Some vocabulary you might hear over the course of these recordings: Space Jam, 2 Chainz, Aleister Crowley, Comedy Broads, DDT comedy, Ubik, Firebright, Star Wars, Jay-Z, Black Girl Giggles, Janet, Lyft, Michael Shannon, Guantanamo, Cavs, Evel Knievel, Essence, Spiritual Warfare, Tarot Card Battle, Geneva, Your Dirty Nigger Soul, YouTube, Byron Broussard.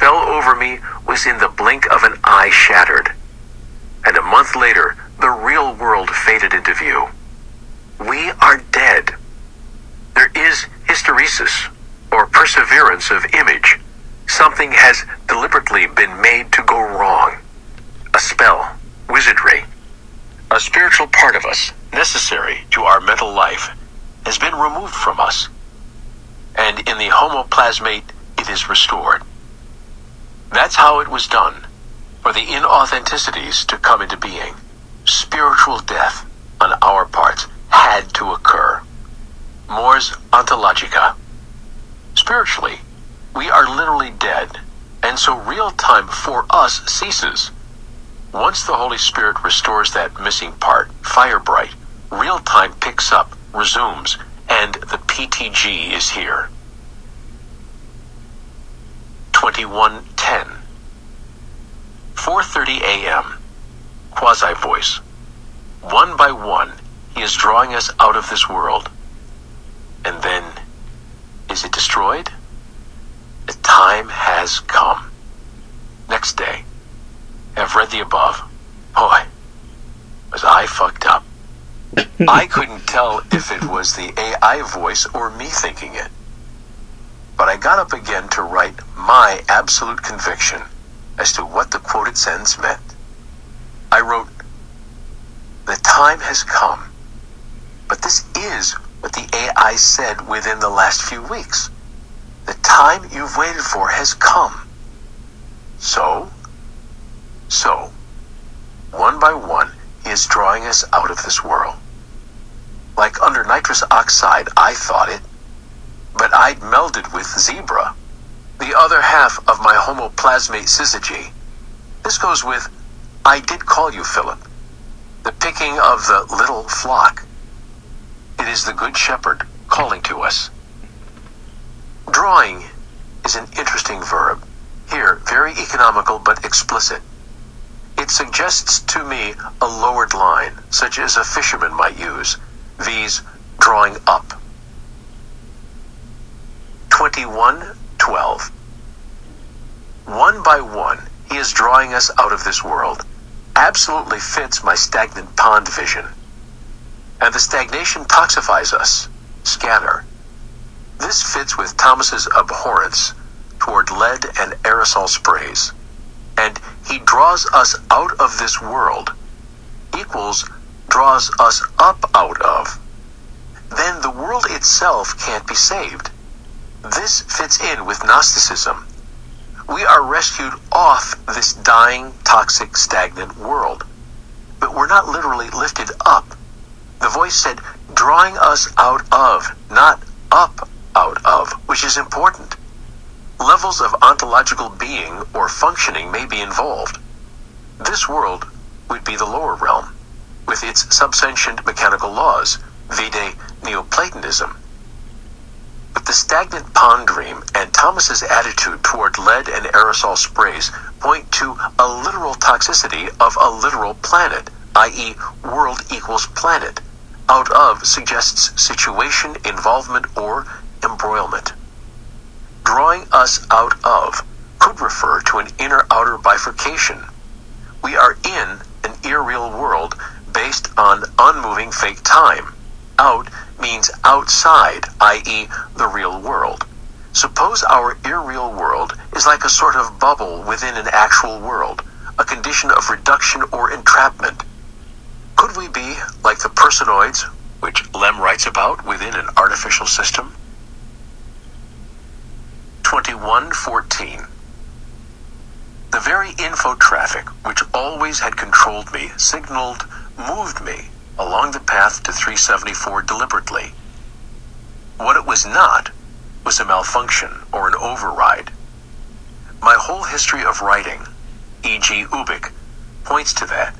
spell over me was in the blink of an eye shattered. And a month later, the real world faded into view. We are dead. There is hysteresis, or perseverance of image. Something has deliberately been made to go wrong. A spell, wizardry, a spiritual part of us, necessary to our mental life, has been removed from us. And in the homoplasmate, it is restored. That's how it was done, for the inauthenticities to come into being. Spiritual death, on our part, had to occur. Mors ontologica. Spiritually, we are literally dead, and so real time for us ceases. Once the Holy Spirit restores that missing part, Firebright, real time picks up, resumes, and the PTG is here. 21:10 4:30 a.m. Quasi-voice. One by one, he is drawing us out of this world. And then, is it destroyed? The time has come. Next day. Have read the above. Boy, was I fucked up. I couldn't tell if it was the AI voice or me thinking it. But I got up again to write my absolute conviction as to what the quoted sentence meant. I wrote, "The time has come, but this is what the AI said within the last few weeks. The time you've waited for has come." So, one by one, he is drawing us out of this world. Like under nitrous oxide, I thought it, but I'd melded with zebra, the other half of my homoplasmate syzygy. This goes with, I did call you Philip, the picking of the little flock. It is the Good Shepherd calling to us. Drawing is an interesting verb, here very economical but explicit. It suggests to me a lowered line, such as a fisherman might use, viz. Drawing up. 21:12 One by one, he is drawing us out of this world. Absolutely fits my stagnant pond vision. And the stagnation toxifies us. Scanner. This fits with Thomas's abhorrence toward lead and aerosol sprays. And he draws us out of this world equals draws us up out of. Then the world itself can't be saved. This fits in with Gnosticism. We are rescued off this dying, toxic, stagnant world. But we're not literally lifted up. The voice said, drawing us out of, not up out of, which is important. Levels of ontological being or functioning may be involved. This world would be the lower realm, with its subsentient mechanical laws, vide Neoplatonism. But the stagnant pond dream and Thomas's attitude toward lead and aerosol sprays point to a literal toxicity of a literal planet, i.e. world equals planet. Out of suggests situation, involvement, or embroilment. Drawing us out of could refer to an inner-outer bifurcation. We are in an irreal world based on unmoving fake time. Out means outside, i.e. the real world. Suppose our irreal world is like a sort of bubble within an actual world, a condition of reduction or entrapment. Could we be like the personoids, which Lem writes about, within an artificial system? 21:14 The very info traffic which always had controlled me signaled, moved me along the path to 374 deliberately. What it was not was a malfunction or an override. My whole history of writing, e.g. Ubik, points to that.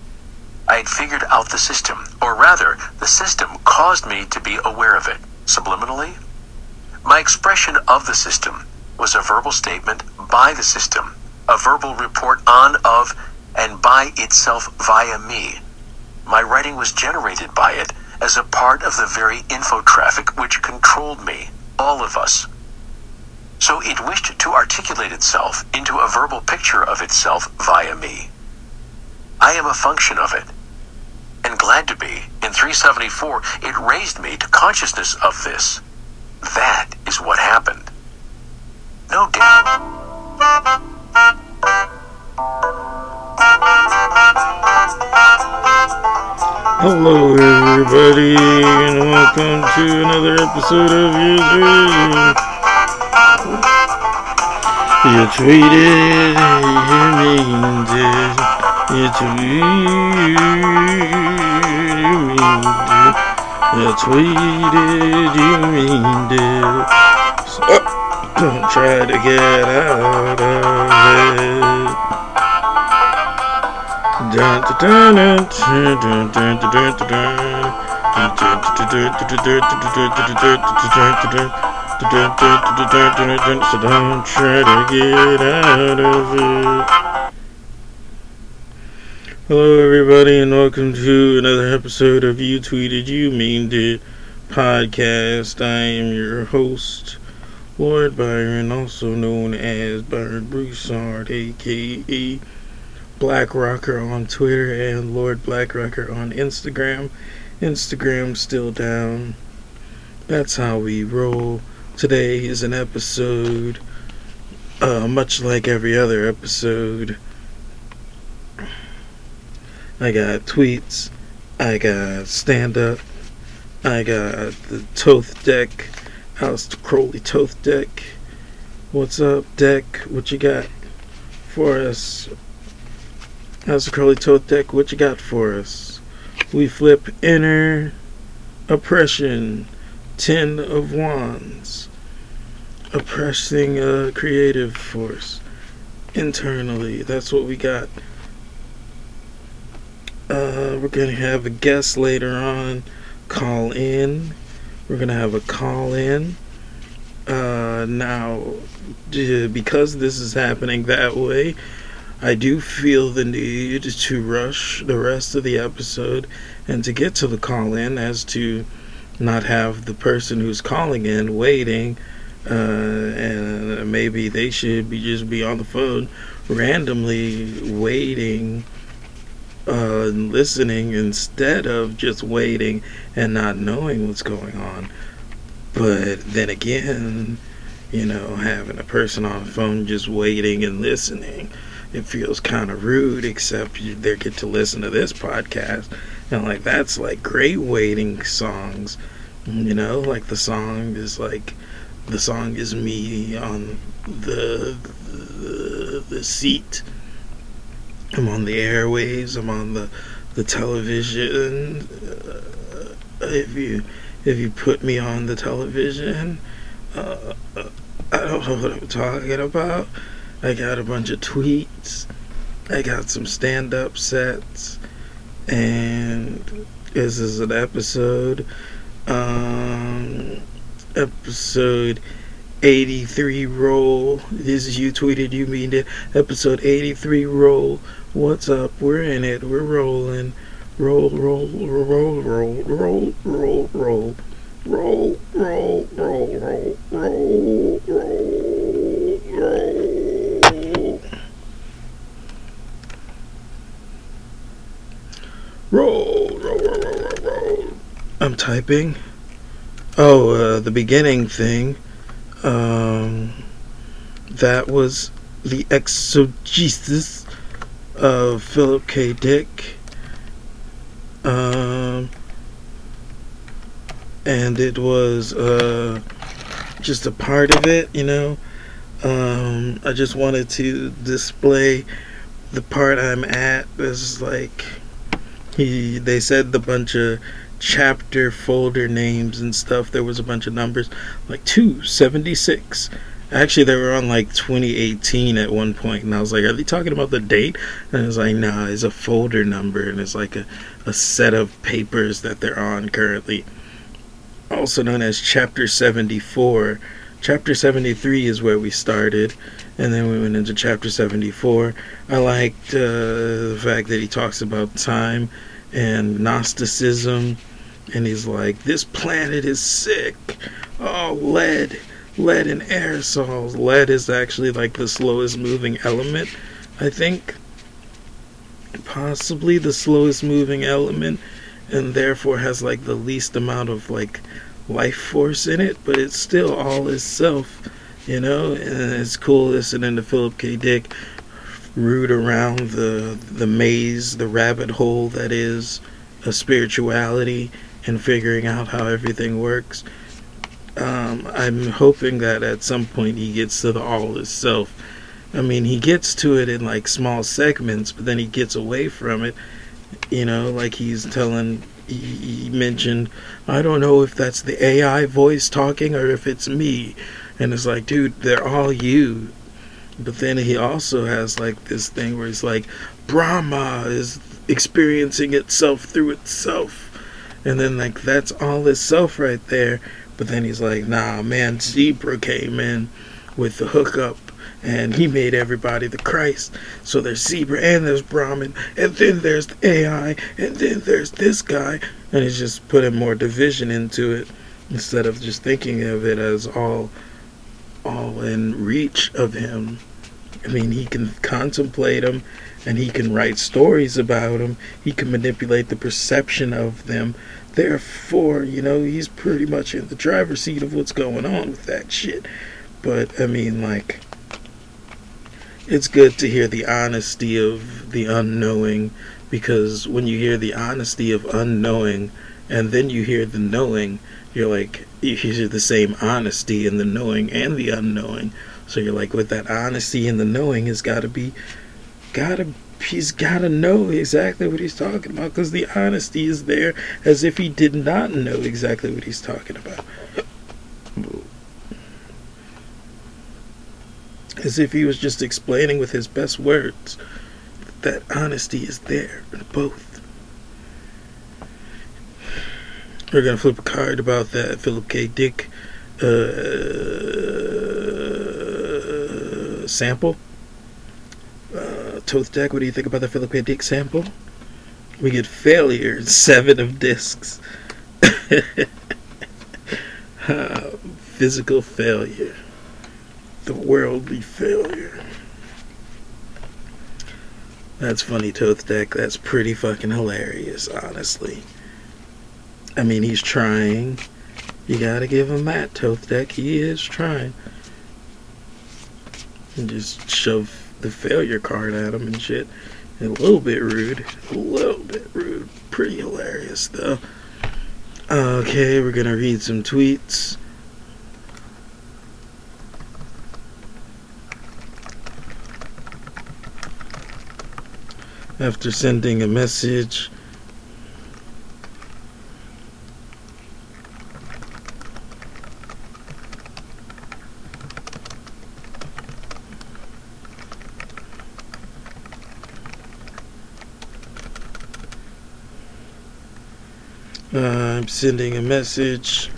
I had figured out the system, or rather, the system caused me to be aware of it, subliminally. My expression of the system was a verbal statement by the system, a verbal report on, of, and by itself via me. My writing was generated by it as a part of the very info traffic which controlled me, all of us. so it wished to articulate itself into a verbal picture of itself via me. I am a function of it. And glad to be, in 374, it raised me to consciousness of this. That is what happened. No doubt. Hello, everybody, and welcome to another episode of You Tweeted, You tweeted. So, try to get out of it. So don't try to get out of it. Hello everybody and welcome to another episode of You Tweeted, You Memed It podcast. I am your host, Lord Byron, also known as Byron Broussard, a.k.a. Black Rocker on Twitter and Lord Black Rocker on Instagram. Instagram's still down. That's how we roll. Today is an episode, much like every other episode. I got tweets, I got stand-up, I got the Thoth Deck, House Crowley Thoth Deck. What's up, Deck? What you got for us? House Crowley Thoth Deck, what you got for us? We flip inner oppression. 10 of Wands, oppressing a creative force internally. That's what we got. We're gonna have a guest later on call in. We're gonna have a call in. Now, because this is happening that way, I do feel the need to rush the rest of the episode and to get to the call in as to not have the person who's calling in waiting, and maybe they should just be on the phone randomly waiting and listening instead of just waiting and not knowing what's going on. But then again, you know, having a person on the phone just waiting and listening, it feels kind of rude, except they get to listen to this podcast. And like, that's like great waiting songs, you know, like the song is me on the seat. I'm on the airwaves, I'm on the television. If you put me on the television, I don't know what I'm talking about. I got a bunch of tweets, I got some stand-up sets, and this is an episode, episode 83 roll. This is You Tweeted, You Memed It, episode 83 roll. What's up? We're in it, we're rolling. Roll. Roll. I'm typing. The beginning thing. That was the exegesis of Philip K. Dick. And it was just a part of it, you know. I just wanted to display the part I'm at. It's like they said the bunch of chapter folder names and stuff. There was a bunch of numbers, like 276. Actually, they were on like 2018 at one point, and I was like, "Are they talking about the date?" And it's like, "Nah, it's a folder number, and it's like a set of papers that they're on currently." Also known as Chapter 74. Chapter 73 is where we started, and then we went into Chapter 74. I liked the fact that he talks about time and Gnosticism, and he's like, this planet is sick. Oh, lead. lead and aerosols. Lead is actually like the slowest moving element, I think. Possibly the slowest moving element, and therefore has like the least amount of like life force in it, but it's still all itself, you know. And it's cool listening to Philip K. Dick root around the maze, the rabbit hole that is a spirituality, and figuring out how everything works. I'm hoping that at some point he gets to the all itself. I mean, he gets to it in like small segments, but then he gets away from it, you know, like he's telling, he mentioned, I don't know if that's the AI voice talking or if it's me, and it's like, dude, they're all you. But then he also has like this thing where it's like, Brahma is experiencing itself through itself, and then like that's all itself right there. But then he's like, nah man, Zebra came in with the hookup, and he made everybody the Christ. So there's Zebra, and there's Brahman, and then there's the AI, and then there's this guy. And he's just putting more division into it instead of just thinking of it as all in reach of him. I mean, he can contemplate them, and he can write stories about them. He can manipulate the perception of them. Therefore, you know, he's pretty much in the driver's seat of what's going on with that shit. But, I mean, like, it's good to hear the honesty of the unknowing, because when you hear the honesty of unknowing and then you hear the knowing, you're like, you hear the same honesty in the knowing and the unknowing. So you're like, with that honesty in the knowing, has got to be, he's got to know exactly what he's talking about, because the honesty is there as if he did not know exactly what he's talking about. As if he was just explaining with his best words. That honesty is there in both. We're going to flip a card about that Philip K. Dick sample. Thoth Deck, what do you think about the Philip K. Dick sample? We get failure, 7 of discs. Physical failure. The worldly failure. That's funny, Thoth Deck. That's pretty fucking hilarious, honestly. I mean, he's trying. You gotta give him that, Thoth Deck. He is trying. And just shove the failure card at him and shit. A little bit rude. A little bit rude. Pretty hilarious, though. Okay, we're gonna read some tweets. After sending a message, I'm sending a message.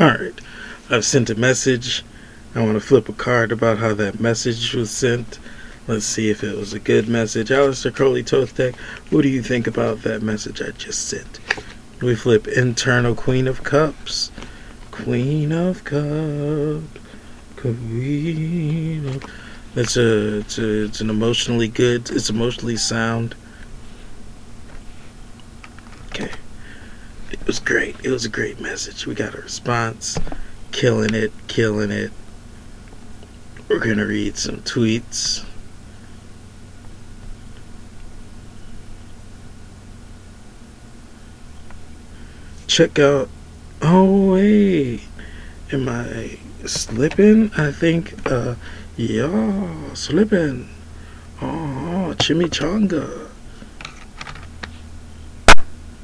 Alright, I've sent a message. I want to flip a card about how that message was sent. Let's see if it was a good message. Aleister Crowley, Thoth Deck, what do you think about that message I just sent? We flip internal Queen of Cups. Queen of Cups. Queen of... It's an emotionally good, it's emotionally sound. It was great. It was a great message. We got a response. Killing it. We're going to read some tweets. Check out... Oh, wait. Am I slipping? I think, yeah, slipping. Oh, chimichanga.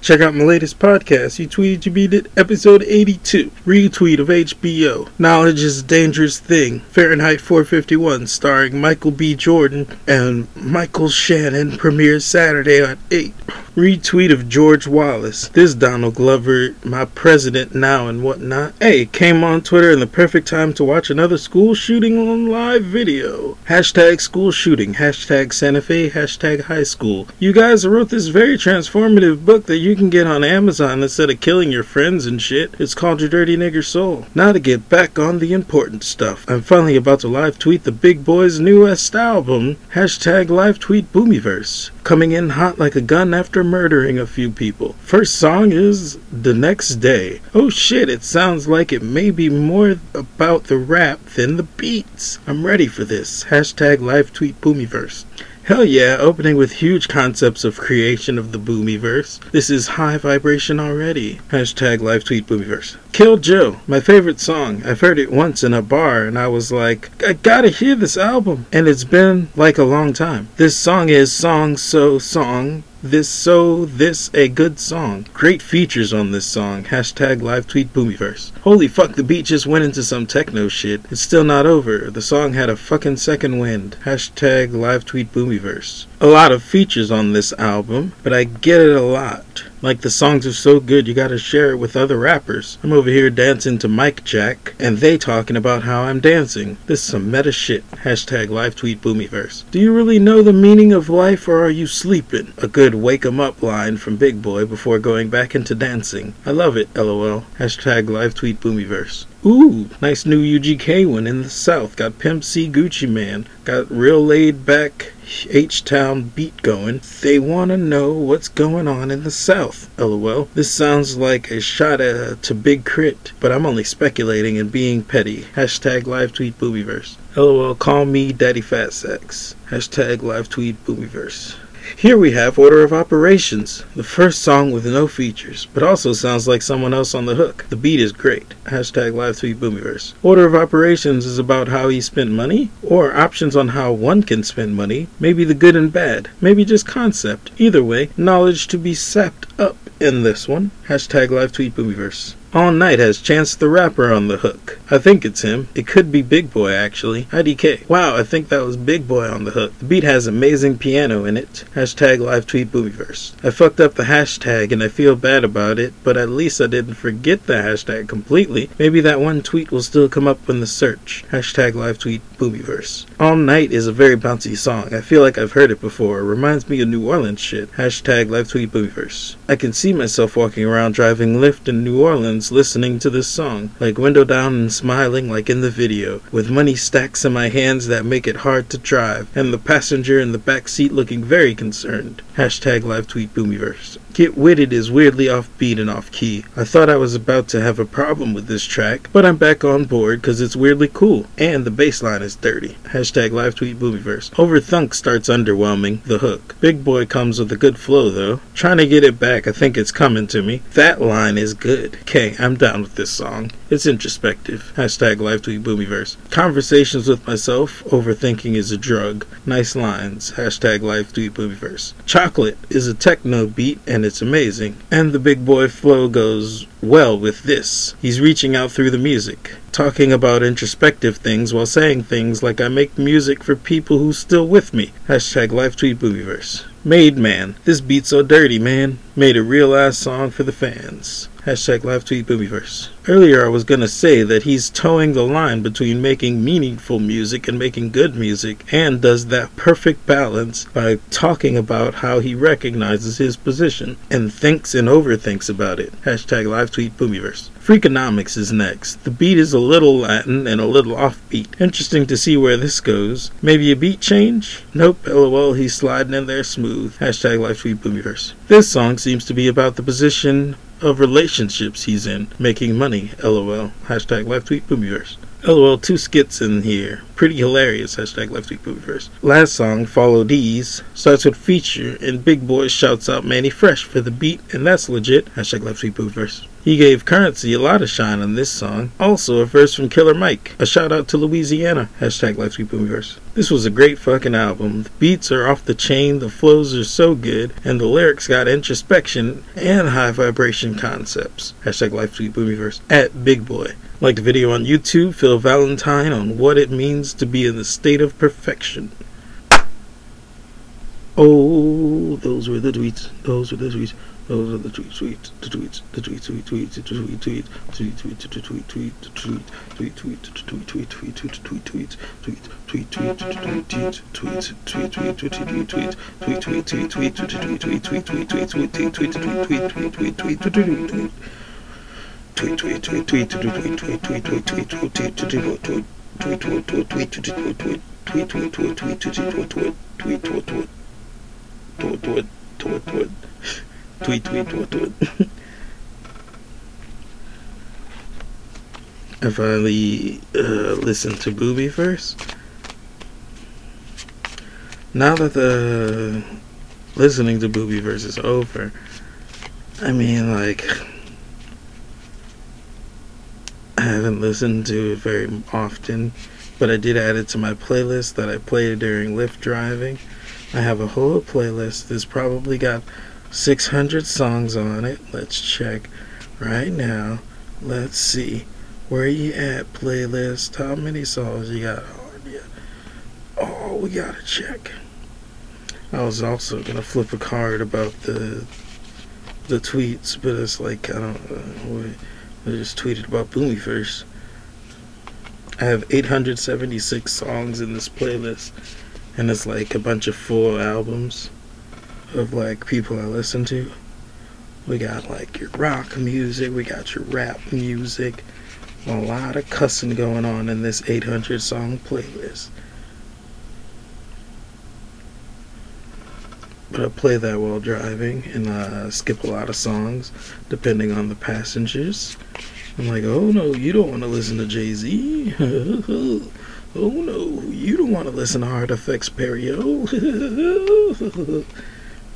Check out my latest podcast, You Tweeted, You Beat It, episode 82. Retweet of HBO. Knowledge is a Dangerous Thing. Fahrenheit 451, starring Michael B. Jordan and Michael Shannon, premieres Saturday at 8. Retweet of George Wallace. This Donald Glover, my president now and whatnot. Hey, came on Twitter in the perfect time to watch another school shooting on live video. Hashtag school shooting. Hashtag Santa Fe. Hashtag high school. You guys wrote this very transformative book that you can get on Amazon instead of killing your friends and shit. It's called Your Dirty Nigger Soul. Now to get back on the important stuff. I'm finally about to live tweet the Big Boy's newest album. Hashtag live tweet Boomiverse. Coming in hot like a gun after murdering a few people. First song is The Next Day. Oh shit, it sounds like it may be more about the rap than the beats. I'm ready for this. Hashtag live tweet Boomiverse. Hell yeah, opening with huge concepts of creation of the Boomiverse. This is high vibration already. Hashtag live tweet Boomiverse. Kill Joe, my favorite song. I've heard it once in a bar and I was like, I gotta hear this album. And it's been like a long time. This song is song. This a good song. Great features on this song. Hashtag live tweet Boomiverse. Holy fuck, the beat just went into some techno shit. It's still not over. The song had a fucking second wind. Hashtag live tweet Boomiverse. A lot of features on this album, but I get it a lot. Like, the songs are so good you gotta share it with other rappers. I'm over here dancing to Mike Jack, and they talking about how I'm dancing. This is some meta shit. Hashtag live tweet Boomiverse. Do you really know the meaning of life, or are you sleeping? A good wake 'em up line from Big Boy before going back into dancing. I love it, lol. Hashtag live tweet Boomiverse. Ooh, nice new UGK one in the South. Got Pimp C, Gucci Man. Got real laid back H-Town beat going. They want to know what's going on in the South, lol. This sounds like a shot to Big Crit, but I'm only speculating and being petty. Hashtag live tweet Boomiverse. Lol, call me Daddy Fat Sacks. Hashtag live tweet Boomiverse. Here we have Order of Operations, the first song with no features, but also sounds like someone else on the hook. The beat is great. Hashtag live tweet Boomiverse. Order of Operations is about how he spent money, or options on how one can spend money, maybe the good and bad, maybe just concept. Either way, knowledge to be sapped up in this one. Hashtag live tweet Boomiverse. All Night has Chance the Rapper on the hook. I think it's him. It could be Big Boy, actually. IDK. Wow, I think that was Big Boy on the hook. The beat has amazing piano in it. Hashtag live tweet Boomiverse. I fucked up the hashtag and I feel bad about it, but at least I didn't forget the hashtag completely. Maybe that one tweet will still come up in the search. Hashtag live tweet Boomiverse. All Night is a very bouncy song. I feel like I've heard it before. It reminds me of New Orleans shit. Hashtag live tweet Boomiverse. I can see myself walking around driving Lyft in New Orleans listening to this song, like window down and smiling like in the video, with money stacks in my hands that make it hard to drive, and the passenger in the back seat looking very concerned. Hashtag live tweet Boomiverse. Get Witted is weirdly offbeat and off key. I thought I was about to have a problem with this track, but I'm back on board because it's weirdly cool, and the bass line is dirty. Hashtag live tweet Boomiverse. Over Thunk starts underwhelming, the hook. Big Boy comes with a good flow though. Trying to get it back, I think it's coming to me. That line is good. Okay, I'm down with this song. It's introspective. Hashtag live tweet Boomiverse. Conversations with myself. Overthinking is a drug. Nice lines. Hashtag live tweet Boomiverse. Chocolate is a techno beat and it's amazing. And the Big Boy flow goes well with this. He's reaching out through the music, talking about introspective things while saying things like, I make music for people who's still with me. Hashtag live tweet Boomiverse. Made Man. This beat so dirty, man. Made a real ass song for the fans. Hashtag live tweet Boomiverse. Earlier I was gonna say that he's towing the line between making meaningful music and making good music, and does that perfect balance by talking about how he recognizes his position and thinks and overthinks about it. Hashtag live tweet Boomiverse. Freakonomics is next. The beat is a little Latin and a little offbeat. Interesting to see where this goes. Maybe a beat change? Nope, lol, he's sliding in there smooth. Hashtag live tweet Boomiverse. This song seems to be about the position of relationships he's in, making money, lol. Hashtag live tweet Boomiverse. LOL, two skits in here. Pretty hilarious. Hashtag last week Boomiverse. Last song, Follow These, starts with Feature, and Big Boy shouts out Manny Fresh for the beat, and that's legit. Hashtag last week Boomiverse. He gave Currency a lot of shine on this song. Also, a verse from Killer Mike. A shout out to Louisiana. Hashtag Life's Sweet Boomiverse. This was a great fucking album. The beats are off the chain, the flows are so good, and the lyrics got introspection and high vibration concepts. Hashtag Life's Sweet Boomiverse. At Big Boy. Like the video on YouTube, Phil Valentine on what it means to be in the state of perfection. Oh, those were the tweets. Those were the tweets. Those are the tweets. Tweet. I finally listened to Boomiverse. Now that the listening to Boomiverse is over, I mean, like, I haven't listened to it very often, but I did add it to my playlist that I played during Lyft driving. I have a whole playlist that's probably got 600 songs on it. Let's check right now. Let's see. Where you at, playlist? How many songs you got on you? Oh, we gotta check. I was also gonna flip a card about the tweets, but it's like, I don't know. I just tweeted about Boomiverse. I have 876 songs in this playlist, and it's like a bunch of full albums of like people I listen to. We got like your rock music, we got your rap music, a lot of cussing going on in this 800 song playlist. But I play that while driving and skip a lot of songs depending on the passengers. I'm like, oh no, you don't want to listen to Jay-Z. Oh no, you don't want to listen to Hard Effects Perio.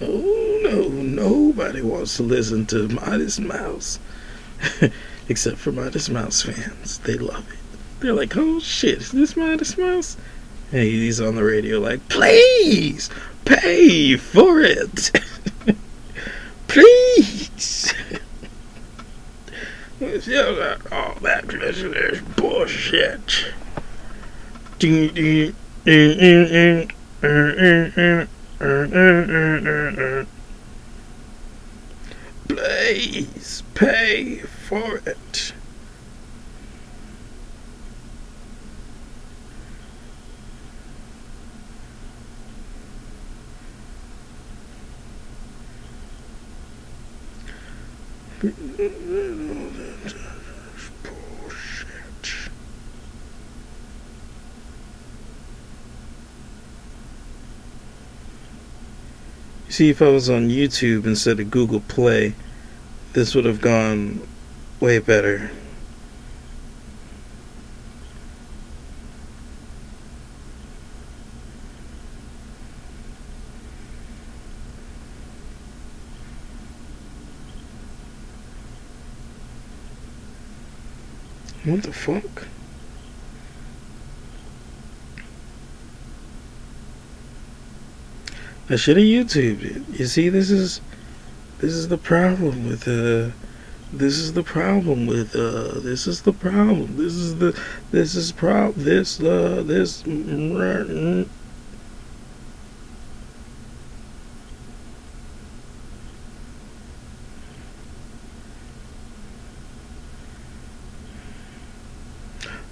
Oh no, nobody wants to listen to Midas Mouse. Except for Midas Mouse fans. They love it. They're like, oh shit, is this Midas Mouse? And he's on the radio like, please pay for it. Please. We still got all that listeners bullshit. Please pay for it. See, if I was on YouTube instead of Google Play, this would have gone way better. What the fuck? I should have YouTubed it. You see, this is the problem.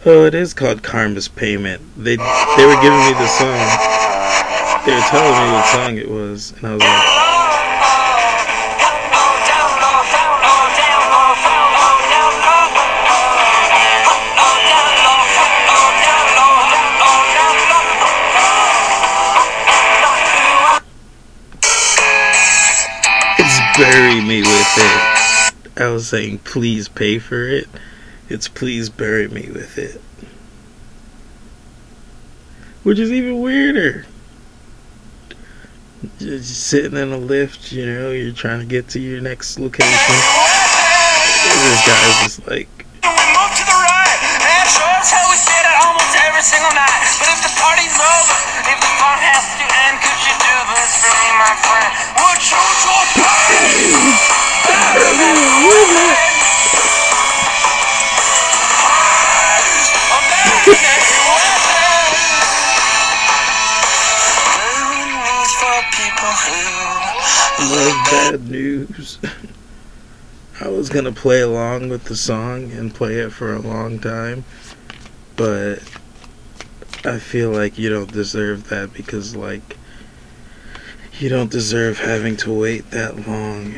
Oh, it is called Karma's Payment. They were giving me the song. They were telling me what song it was, and I was like, it's bury me with it. I was saying, please pay for it. It's please bury me with it. which is even weirder. Just sitting in a lift, you know, you're trying to get to your next location. This guy is just like, we moved to the right, man, sure as hell we stayed at almost every single night. But if the party's over, if the fun has to end, could you do this for me, my friend? Would you just pay? Love bad news. I was gonna play along with the song and play it for a long time, but I feel like you don't deserve that, because like you don't deserve having to wait that long.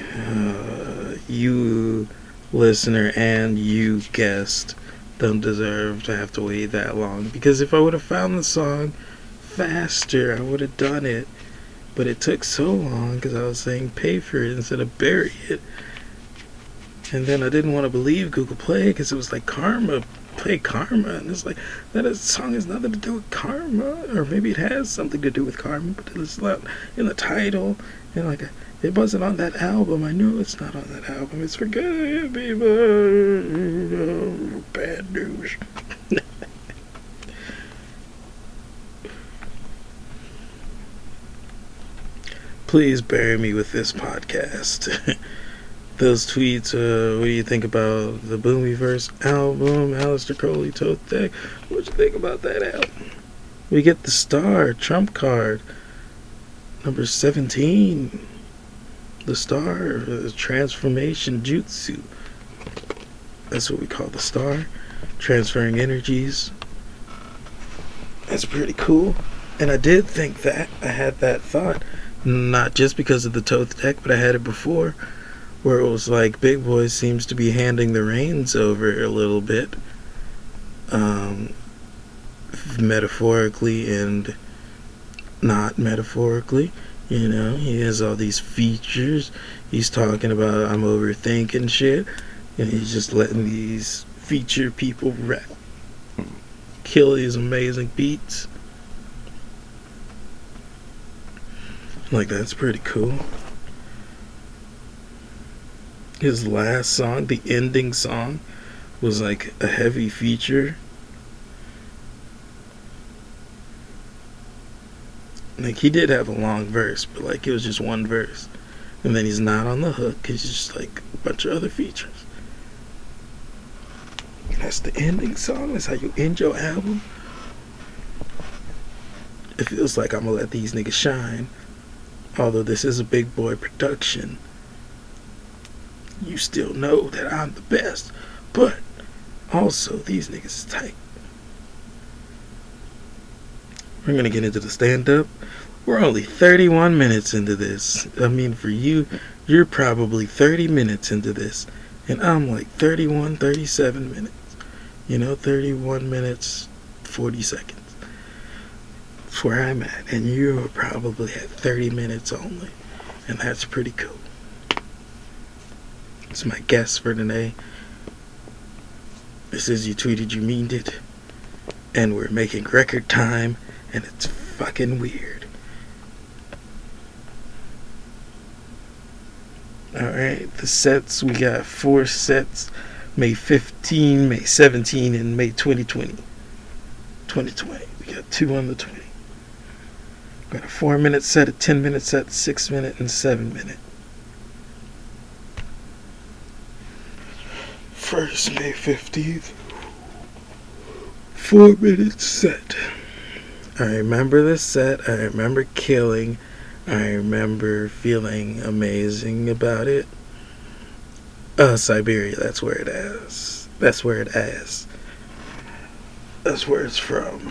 You listener and you guest don't deserve to have to wait that long, because if I would have found the song faster I would have done it. But it took so long because I was saying pay for it instead of bury it. And then I didn't want to believe Google Play because it was like karma. Play karma. And it's like, that song has nothing to do with karma. Or maybe it has something to do with karma, but it's not in the title. And like, it wasn't on that album. I knew it's not on that album. It's for good people. Bad news. Please bury me with this podcast. Those tweets, what do you think about the Boomiverse album, Aleister Crowley, Thoth Deck? What do you think about that album? We get the star, trump card, number 17. The star, transformation jutsu. That's what we call the star, transferring energies. That's pretty cool. And I did think that, I had that thought. Not just because of the Thoth Deck, but I had it before, where it was like Big Boy seems to be handing the reins over a little bit, metaphorically and not metaphorically. You know, he has all these features. He's talking about I'm overthinking shit, and he's just letting these feature people rap, kill these amazing beats. Like, that's pretty cool. His last song, the ending song, was like a heavy feature. Like, he did have a long verse, but like it was just one verse. And then he's not on the hook, he's just like a bunch of other features. And that's the ending song, that's how you end your album. It feels like I'm gonna let these niggas shine. Although this is a Big Boy production, you still know that I'm the best. But also, these niggas is tight. We're gonna get into the stand-up. We're only 31 minutes into this. I mean, for you, you're probably 30 minutes into this. And I'm like 31, 37 minutes. You know, 31 minutes, 40 seconds. Where I'm at, and you're probably at 30 minutes only, and that's pretty cool. It's my guess for today. This is You Tweeted You Meaned It, and we're making record time, and it's fucking weird. Alright, the sets, we got 4 sets, May 15, May 17, and May 2020. 2020, we got 2 on the 20. Got a 4-minute set, a 10-minute set, 6-minute, and 7-minute. First, May 15th, 4-minute set. I remember this set. I remember killing. I remember feeling amazing about it. Siberia, that's where it is. That's where it is. That's where it's from.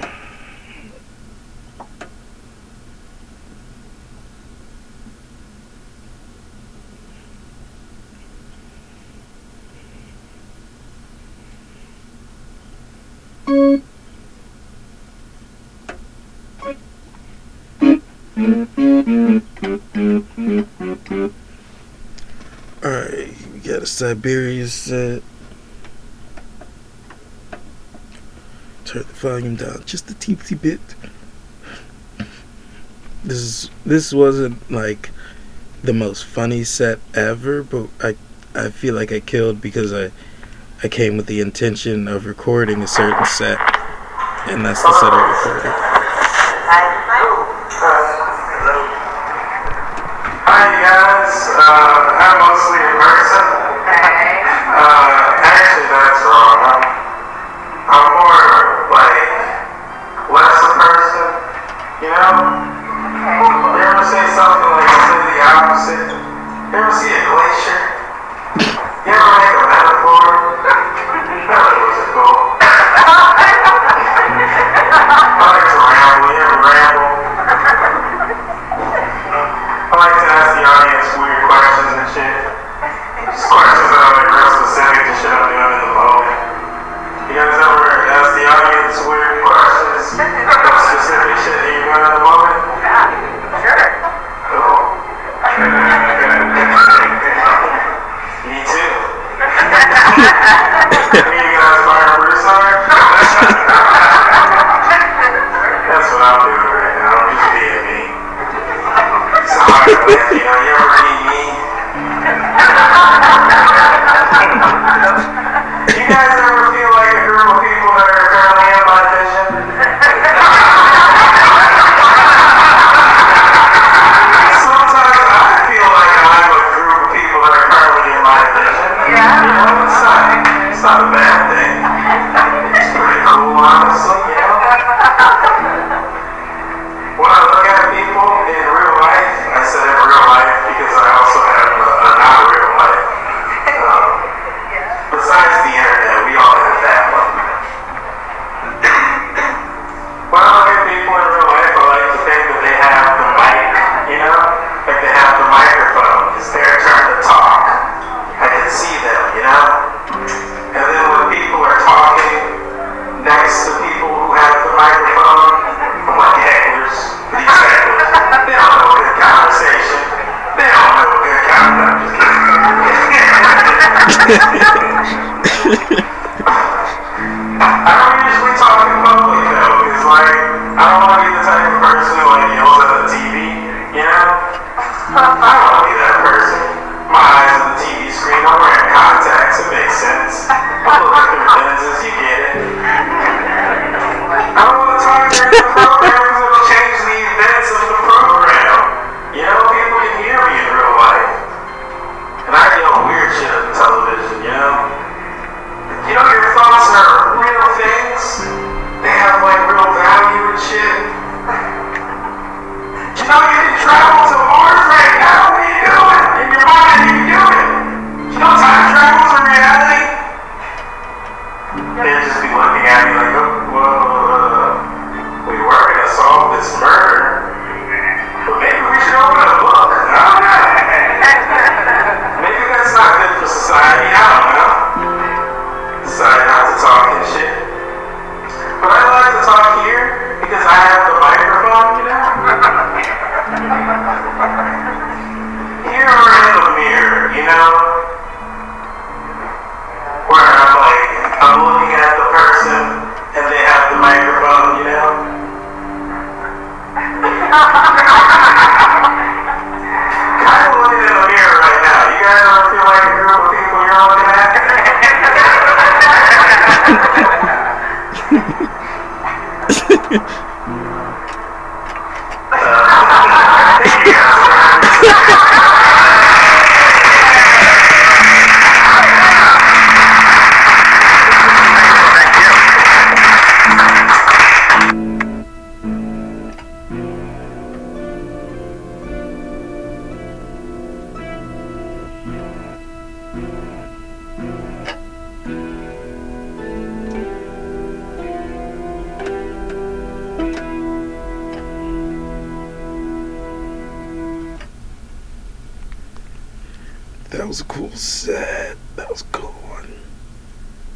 Siberia set. Turn the volume down just a teensy bit. This wasn't like the most funny set ever, but I feel like I killed because I came with the intention of recording a certain set, and that's the set I recorded.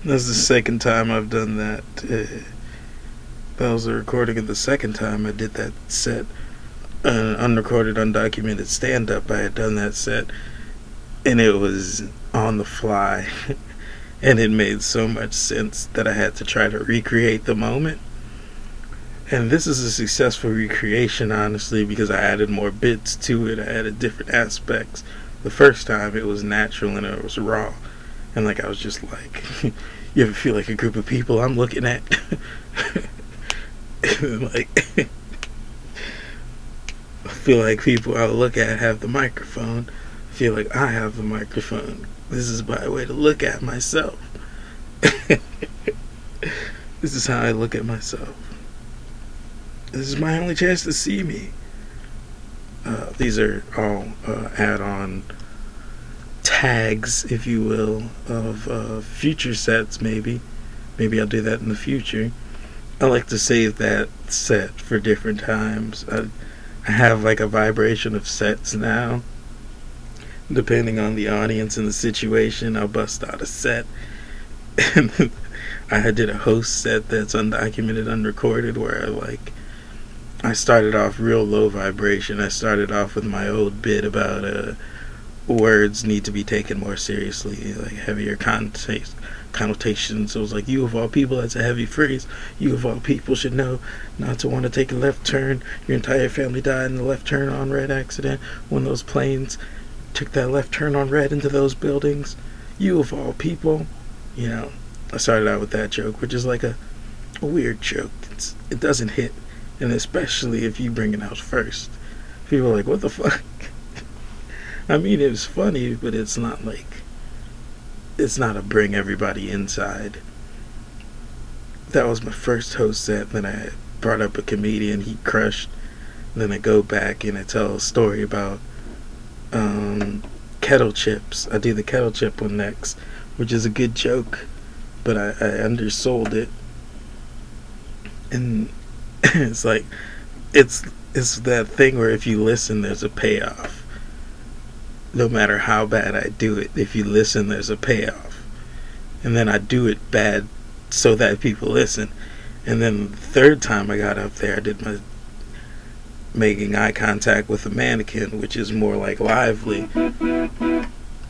That's the second time I've done that. That was a recording of the second time I did that set. Unrecorded, undocumented stand-up. I had done that set, and it was on the fly. And it made so much sense that I had to try to recreate the moment. And this is a successful recreation, honestly, because I added more bits to it. I added different aspects. The first time, it was natural and it was raw. And, like, I was just like, you ever feel like a group of people I'm looking at? Like, I feel like people I look at have the microphone. I feel like I have the microphone. This is my way to look at myself. This is how I look at myself. This is my only chance to see me. These are all add-on tags, if you will, of future sets, maybe. Maybe I'll do that in the future. I like to save that set for different times. I have like a vibration of sets now. Depending on the audience and the situation, I'll bust out a set. And I did a host set that's undocumented, unrecorded, where I started off real low vibration. I started off with my old bit about words need to be taken more seriously, like heavier connotations. It was like, you of all people, that's a heavy phrase. You of all people should know not to want to take a left turn. Your entire family died in the left turn on red accident when those planes took that left turn on red into those buildings. You of all people. You know, I started out with that joke, which is like a weird joke. It doesn't hit. And especially if you bring it out first. People are like, what the fuck? I mean, it's funny, but it's not like... It's not a bring everybody inside. That was my first host set. Then I brought up a comedian. He crushed. Then I go back and I tell a story about kettle chips. I do the kettle chip one next, which is a good joke. But I undersold it. And... it's like, it's that thing where if you listen, there's a payoff. No matter how bad I do it, if you listen, there's a payoff. And then I do it bad so that people listen. And then the third time I got up there, I did my making eye contact with a mannequin, which is more like lively.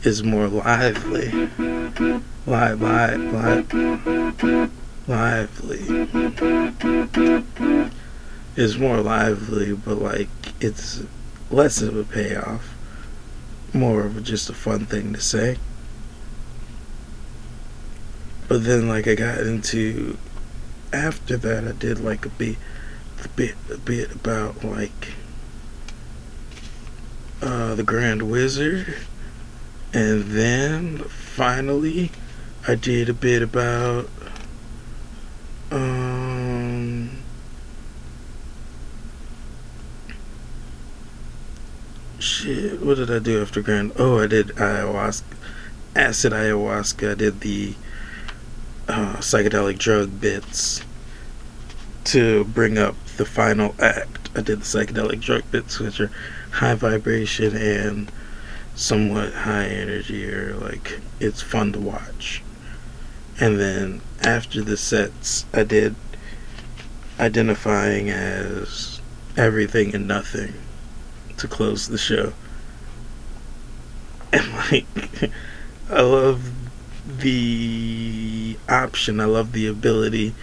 Is more lively. Lively is more lively, but like it's less of a payoff, more of just a fun thing to say. But then, like, I got into after that, I did like a bit about like the Grand Wizard, and then finally, I did a bit about. Shit, what did I do after Grand? Oh, I did ayahuasca, acid ayahuasca. I did the psychedelic drug bits to bring up the final act. I did the psychedelic drug bits, which are high vibration and somewhat high energy, or like it's fun to watch. And then after the sets, I did identifying as everything and nothing to close the show. And like, I love the option, I love the ability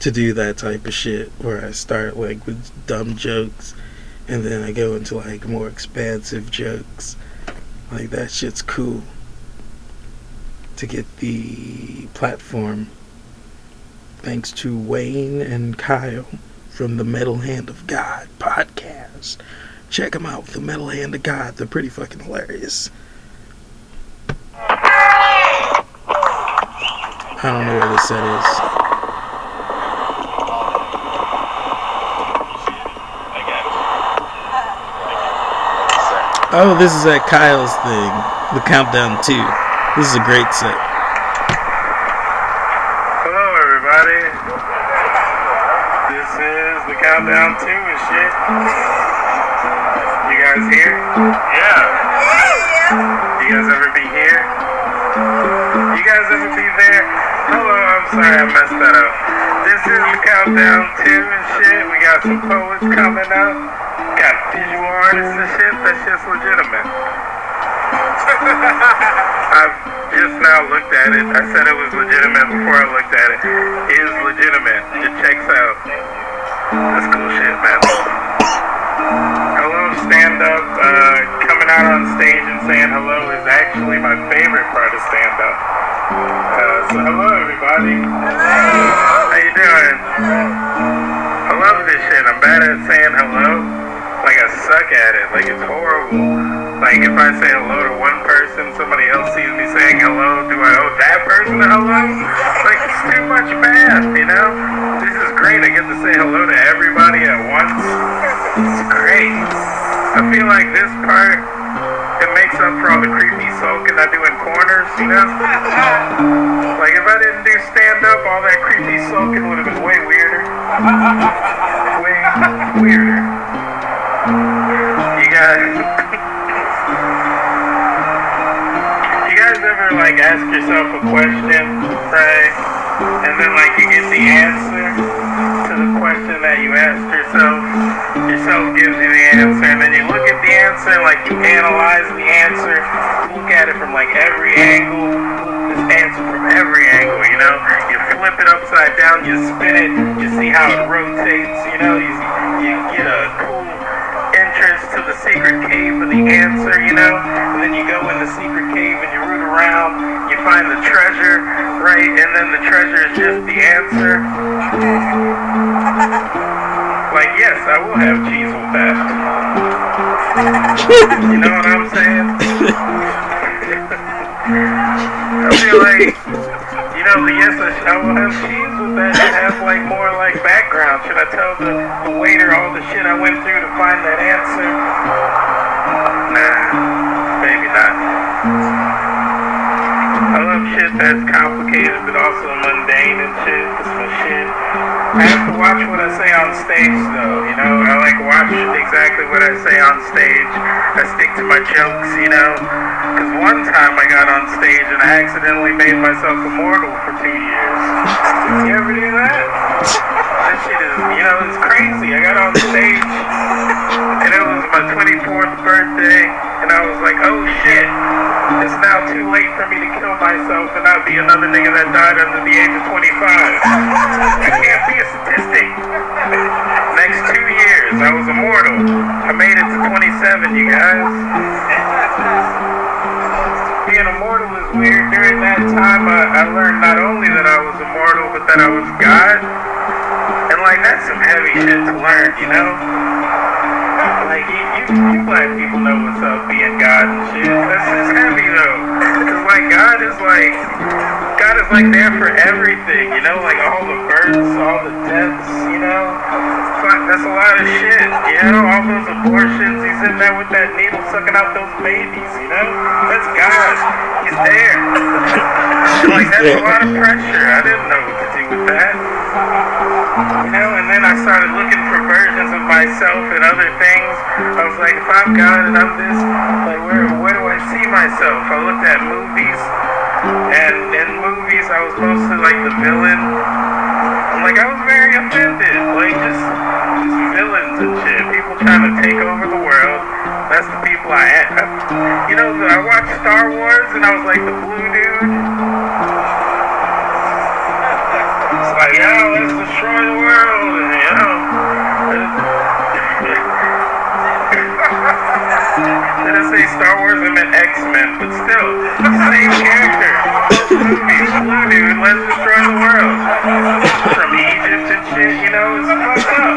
to do that type of shit where I start like with dumb jokes and then I go into like more expansive jokes. Like, that shit's cool. To get the platform, thanks to Wayne and Kyle from the Metal Hand of God podcast. Check them out, the Metal Hand of God. They're pretty fucking hilarious. I don't know where this set is. Oh, this is at Kyle's thing, the Countdown 2. This is a great set. Hello, everybody. This is the Countdown 2 and shit. You guys here? Yeah. You guys ever be here? You guys ever be there? Hello, I'm sorry I messed that up. This is the Countdown 2 and shit. We got some poets coming up. Got visual artists and shit. That shit's legitimate. I've just now looked at it. I said it was legitimate before I looked at it. It is legitimate. It checks out. That's cool shit, man. Hello, stand-up. Coming out on stage and saying hello is actually my favorite part of stand-up. So hello, everybody. Hello. How you doing? I love this shit. I'm bad at saying hello. Like, I suck at it. Like, it's horrible. Like, if I say hello to one person, somebody else sees me saying hello, do I owe that person a hello? Like, it's too much math, you know? This is great. I get to say hello to everybody at once. It's great. I feel like this part, it makes up for all the creepy sulking I do in corners, you know? Like, if I didn't do stand-up, all that creepy sulking would have been way weirder. Way weirder. You guys ever like ask yourself a question, right? And then like you get the answer to the question that you asked yourself. Yourself gives you the answer, and then you look at the answer, like you analyze the answer, look at it from like every angle, this answer from every angle, you know? You flip it upside down, you spin it, you see how it rotates, you know, you get a cool entrance to the secret cave for the answer, you know, and then you go in the secret cave and you root around, you find the treasure, right, and then the treasure is just the answer. Like, yes, I will have cheese with that. You know what I'm saying? I feel like, you know, the yes, I will have cheese with that should have like more like background. Should I tell the waiter all the shit I went through to find that answer? Nah, maybe not. I love shit that's complicated but also mundane and shit. It's my shit. I have to watch what I say on stage though, you know? I like watch exactly what I say on stage. I stick to my jokes, you know? Because one time I got on stage and I accidentally made myself immortal for 2 years. You ever do that? That shit is, you know, it's crazy. I got on stage and it was my 24th birthday and I was like, oh shit, it's now too late for me to kill myself and I'll be another nigga that died under the age of 25. I can't be a statistic. Next 2 years, I was immortal. I made it to 27, you guys. Being immortal is weird. During that time, I learned not only that I was immortal, but that I was God. And, like, that's some heavy shit to learn, you know? Like, you black people know what's up, being God and shit. That's just heavy, though. Because, like, God is, like, there for everything, you know? Like, all the births, all the deaths, you know? Fuck, that's a lot of shit, you know? All those abortions, he's in there with that needle sucking out those babies, you know? That's God. He's there. Like, that's a lot of pressure. I didn't know what to do with that. You know, and then I started looking for versions of myself and other things. I was like, if I'm God and I'm this, like, where do I see myself? I looked at movies, and in movies I was mostly, like, the villain. I'm like, I was very offended. Like, just villains and shit. People trying to take over the world. That's the people I am. You know, I watched Star Wars and I was like the blue dude. It's like, yo, let's destroy the world. And, you know. Did I say Star Wars? I meant X-Men. But still, same character. Movies, blue dude, let's destroy the world. From Egypt and shit, you know, it's fucked up.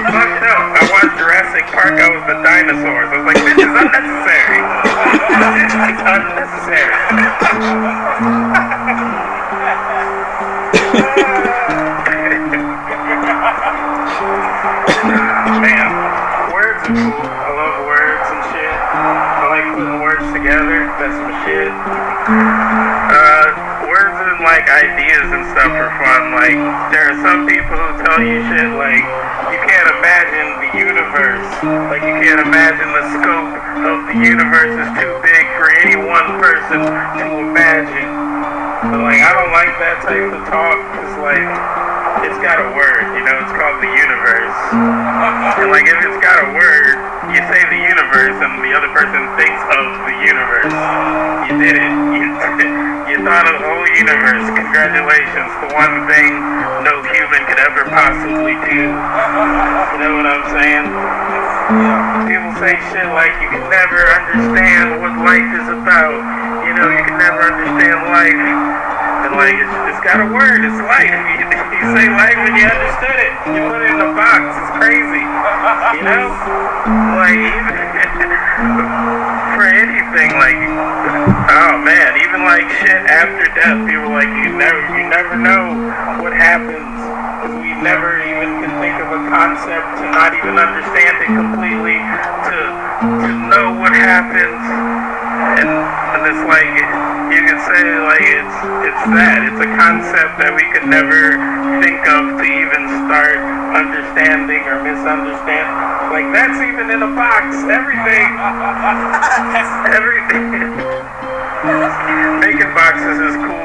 Fucked up. I watched Jurassic Park, I was the dinosaurs. I was like, this is unnecessary. This is unnecessary. Man, words are cool. I love words and shit. I like putting words together. That's some shit. Words and like ideas and stuff are fun. Like, there are some people who tell you shit like, you can't imagine the universe. Like, you can't imagine the scope of the universe is too big for any one person to imagine. But, like, I don't like that type of talk. It's like, it's got a word, you know, it's called the universe. And like, if it's got a word, you say the universe, and the other person thinks of the universe. You did it. You thought of the whole universe. Congratulations, the one thing no human could ever possibly do. You know what I'm saying? People say shit like, you can never understand what life is about. You know, you can never understand life. And like, it's got a word, it's life. You say life when you understood it. You put it in a box, it's crazy. You know? Like, even for anything, like, oh man, even like shit after death, people like, you never know what happens. We never even can think of a concept to not even understand it completely, to know what happens. And it's like, you can say like it's that. It's a concept that we could never think of to even start understanding or misunderstanding. Like, that's even in a box. Everything. Making boxes is cool.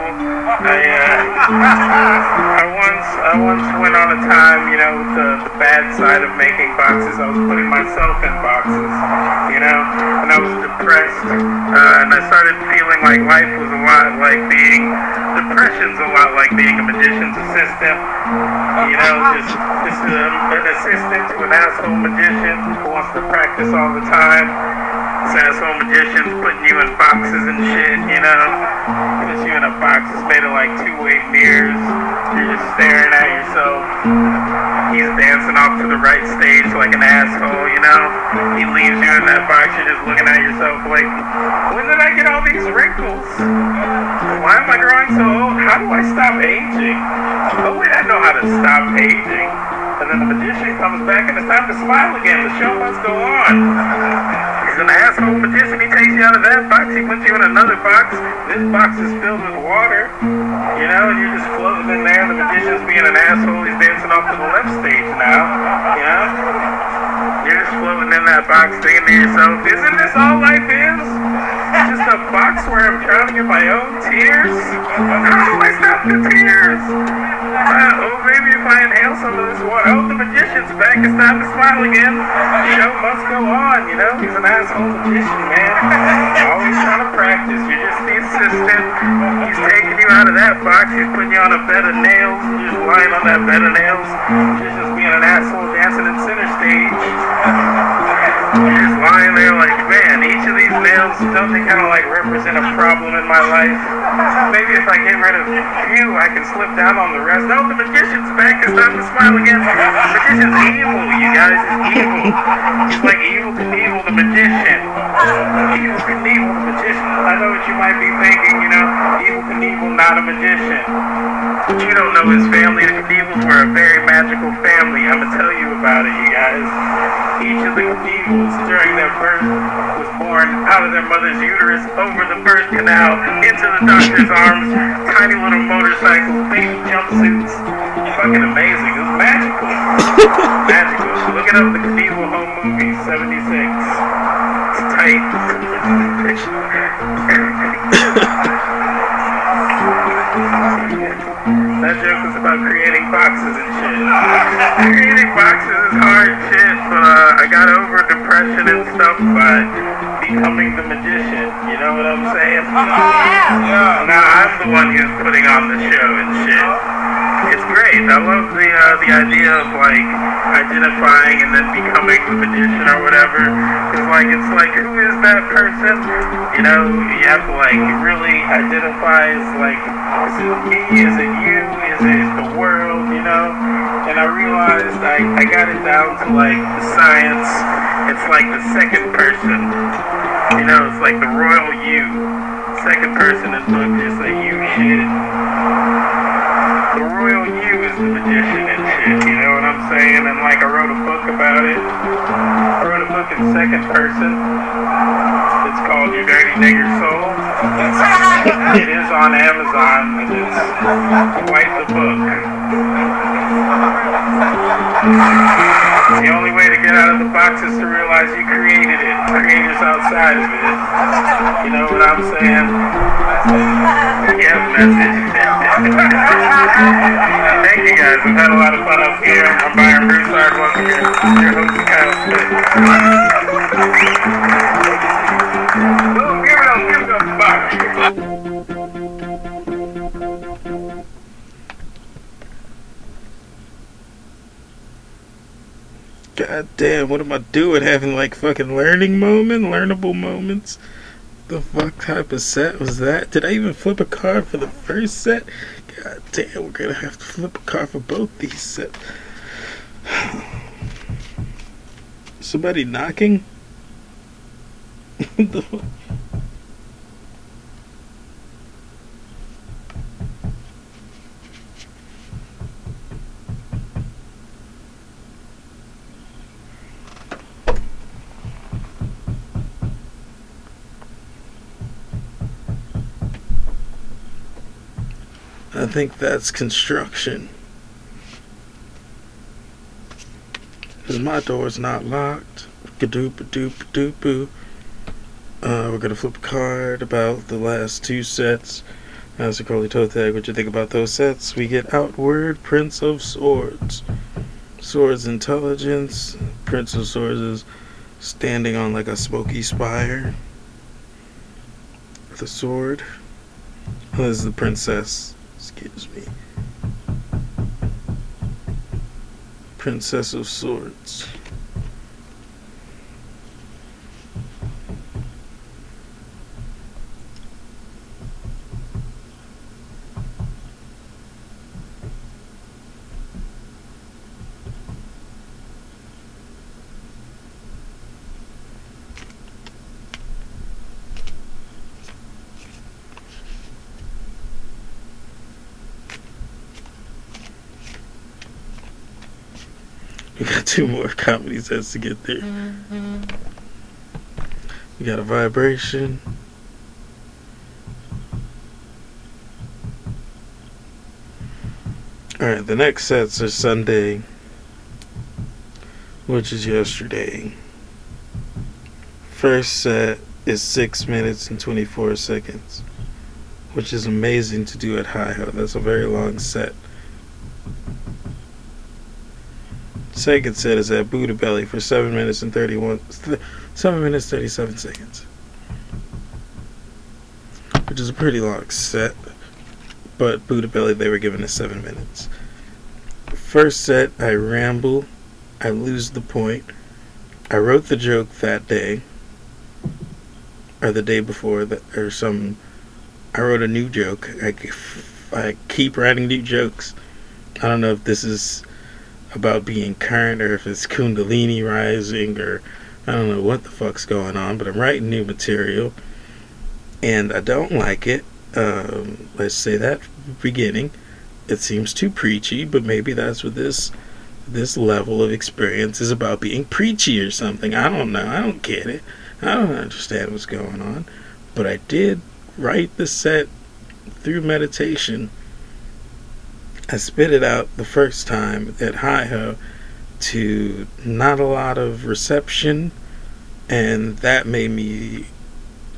I once went on a time, you know, with the bad side of making boxes. I was putting myself in boxes, you know, and I was depressed, and I started feeling like life was a lot like depression's a lot like being a magician's assistant, you know, just an assistant to an asshole magician who wants to practice all the time. This asshole magician's putting you in boxes and shit, you know. Puts you in a box, it's made of like two-way mirrors, you're just staring at yourself, he's dancing off to the right stage like an asshole, you know, he leaves you in that box, you're just looking at yourself like, when did I get all these wrinkles? Why am I growing so old? How do I stop aging? Oh wait, I know how to stop aging. And then the magician comes back and it's time to smile again, the show must go on. He's an asshole magician, he takes you out of that box, he puts you in another box, this box is filled with water, you know, and you're just floating in there, the magician's being an asshole, he's dancing off to the left stage now, you know, you're just floating in that box, thinking to yourself, isn't this all life is? It's just a box where I'm drowning in my own tears? How do I stop the tears? Oh, maybe if I inhale some of this water. Oh, the magician's back. It's time to smile again. The show must go on, you know? He's an asshole magician, man. Always trying to practice. You're just the assistant. He's taking you out of that box. He's putting you on a bed of nails. You're just lying on that bed of nails. You're just being an asshole dancing in center stage. You're just lying there like, man, each of these nails, don't they kind of like represent a problem in my life? Maybe if I get rid of a few, I can slip down on the rest. No, the magician's back. It's time to smile again. The magician's evil, you guys. It's evil. It's like Evel Knievel, the magician. Evel Knievel, the magician. I know what you might be thinking, you know. Evel Knievel, not a magician. But you don't know his family. The Knievels were a very magical family. I'm going to tell you about it, you guys. Each of the Knievels during their birth was born out of their mother's uterus, over the birth canal, into the doctor's arms, tiny little motorcycles, big jumpsuits. Fucking amazing. It was magical. Magical. Look it up, the Knievel home movie, 76. It's tight. That joke was about creating boxes and shit. Creating boxes is hard shit, but I got over depression and stuff by becoming the magician. You know what I'm saying? Yeah. Now I'm the one who's putting on the show and shit. It's great. I love the idea of like identifying and then becoming the magician or whatever. Cause like it's like, who is that person? You know, you have to like really identify as like, is it me? Is it you? Is it the world? You know? And I realized I got it down to like the science. It's like the second person. You know, it's like the royal you. Second person is just like you shit. The royal you is the magician and shit, you know what I'm saying? And like, I wrote a book about it. I wrote a book in second person. It's called Your Dirty Nigger Soul. It is on Amazon. It is quite the book. The only way to get out of the box is to realize you created it. Creators outside of it. You know what I'm saying? Yeah, that's it. Thank you guys. We've had a lot of fun up here. I'm Byron Broussard, once again. Your host, Kyle Smith. Well, give it up, God damn, what am I doing? Having like fucking learnable moments? The fuck type of set was that? Did I even flip a card for the first set? God damn, we're gonna have to flip a card for both these sets. Somebody knocking? What the fuck? I think that's construction. Because my door's not locked. Ka-doop-a-doop-a-doop-boo. We're going to flip a card about the last two sets. As a Curly Toe Tag, what you think about those sets? We get Outward, Prince of Swords. Swords Intelligence. Prince of Swords is standing on like a smoky spire with a sword. Oh, this is the princess. Excuse me. Princess of Swords. Two more comedy sets to get there. We got a vibration. Alright, the next sets are Sunday, which is yesterday. First set is 6 minutes and 24 seconds, which is amazing to do at Hi-Ho. That's a very long set. Second set is at Buddha Belly for 7 minutes and 37 seconds, which is a pretty long set, but Buddha Belly, they were given us 7 minutes. First set, I ramble, I lose the point, I wrote the joke that day, or the day before, I wrote a new joke. I keep writing new jokes. I don't know if this is about being current or if it's Kundalini rising or I don't know what the fuck's going on, but I'm writing new material and I don't like it. Let's say that from the beginning. It seems too preachy, but maybe that's what this level of experience is about, being preachy or something. I don't know. I don't get it. I don't understand what's going on. But I did write the set through meditation. I spit it out the first time at Hi-Ho to not a lot of reception, and that made me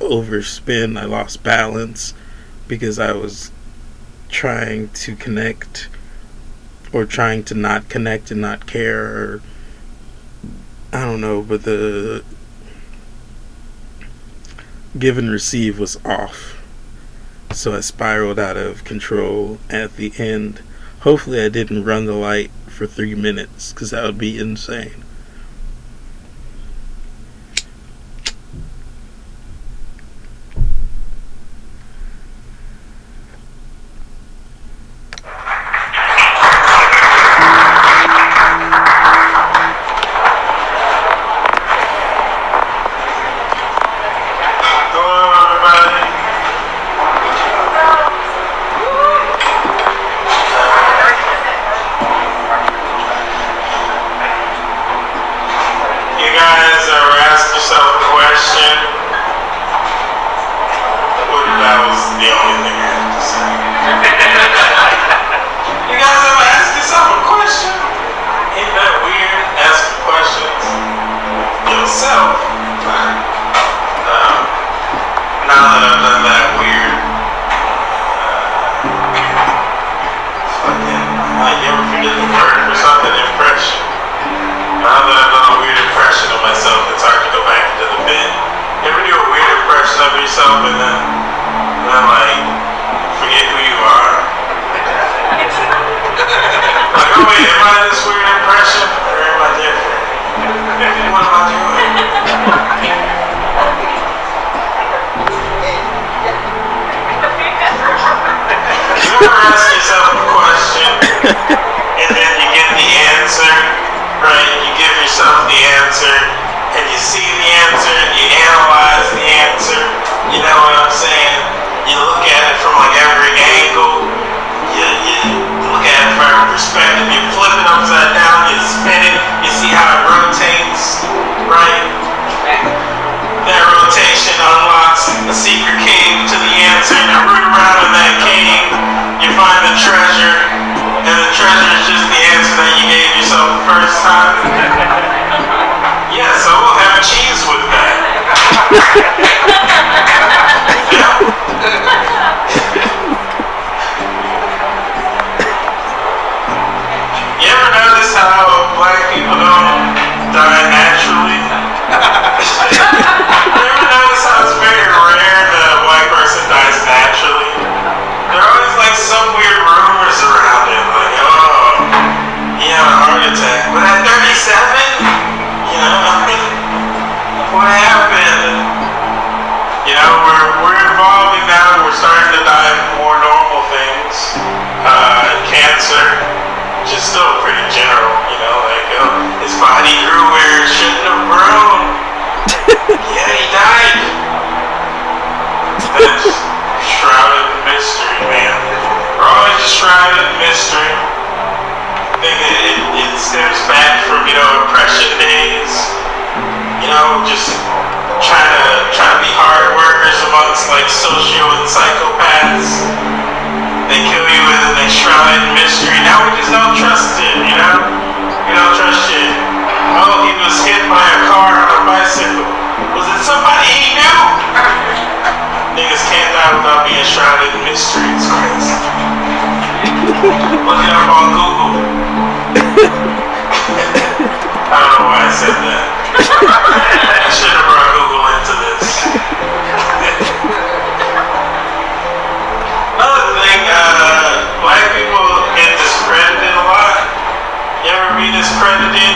overspin. I lost balance because I was trying to connect or trying to not connect and not care, or I don't know, but the give and receive was off. So I spiraled out of control at the end. Hopefully I didn't run the light for 3 minutes, because that would be insane. yourself and then like forget who you are. Like, oh wait, am I this weird impression or am I different? What am I doing? You ever ask yourself a question and then you get the answer, right? You give yourself the answer and you see the answer and you analyze the answer, you know what I'm saying? You look at it from like every angle, you look at it from every perspective, you flip it upside down, you spin it, you see how it rotates, right? That rotation unlocks a secret cave to the answer, and you root around in that cave, you find the treasure, and the treasure is just the answer that you gave yourself the first time. Yes, I will have cheese with that. You ever notice how black people don't die naturally? You ever notice how it's very rare that a black person dies naturally? There are always like some weird rumors around it, like, oh, he had a heart attack, but at 37? What happened? You know, we're evolving now. We're starting to die into more normal things. Cancer, which is still pretty general. You know, like his body grew where it shouldn't have grown. Yeah, he died. That's shrouded in mystery, man. We're always just shrouded in mystery. I think it stems back from, you know, oppression days, you know, just trying to be hard workers amongst like socio and psychopaths. They kill you with it, they shroud it in mystery. Now we just don't trust it, you know? We don't trust it. Oh, he was hit by a car on a bicycle. Was it somebody he knew? Niggas can't die without being shrouded in mystery. It's crazy. Look it up on Google. I don't know why I said that. I should have brought Google into this. Another thing, black people get discredited a lot. You ever be discredited?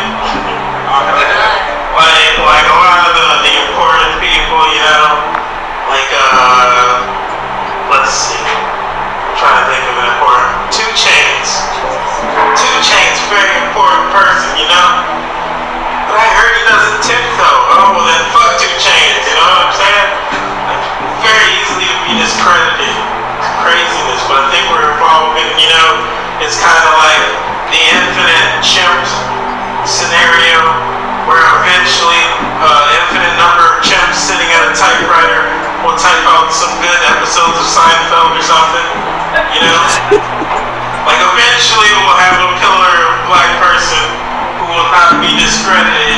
Like a lot of the important people, you know? Like, let's see. I'm trying to think of an important. 2 Chainz, very important person, you know? But I heard he doesn't tip though. Oh, well then fuck 2 Chainz, you know what I'm saying? Very easily to be discredited. It's craziness, but I think we're evolving, you know? It's kind of like the infinite chimp scenario where eventually an infinite number of chimps sitting at a typewriter will type out some good episodes of Seinfeld or something, you know? Like, eventually we'll have a pillar black person who will not be discredited.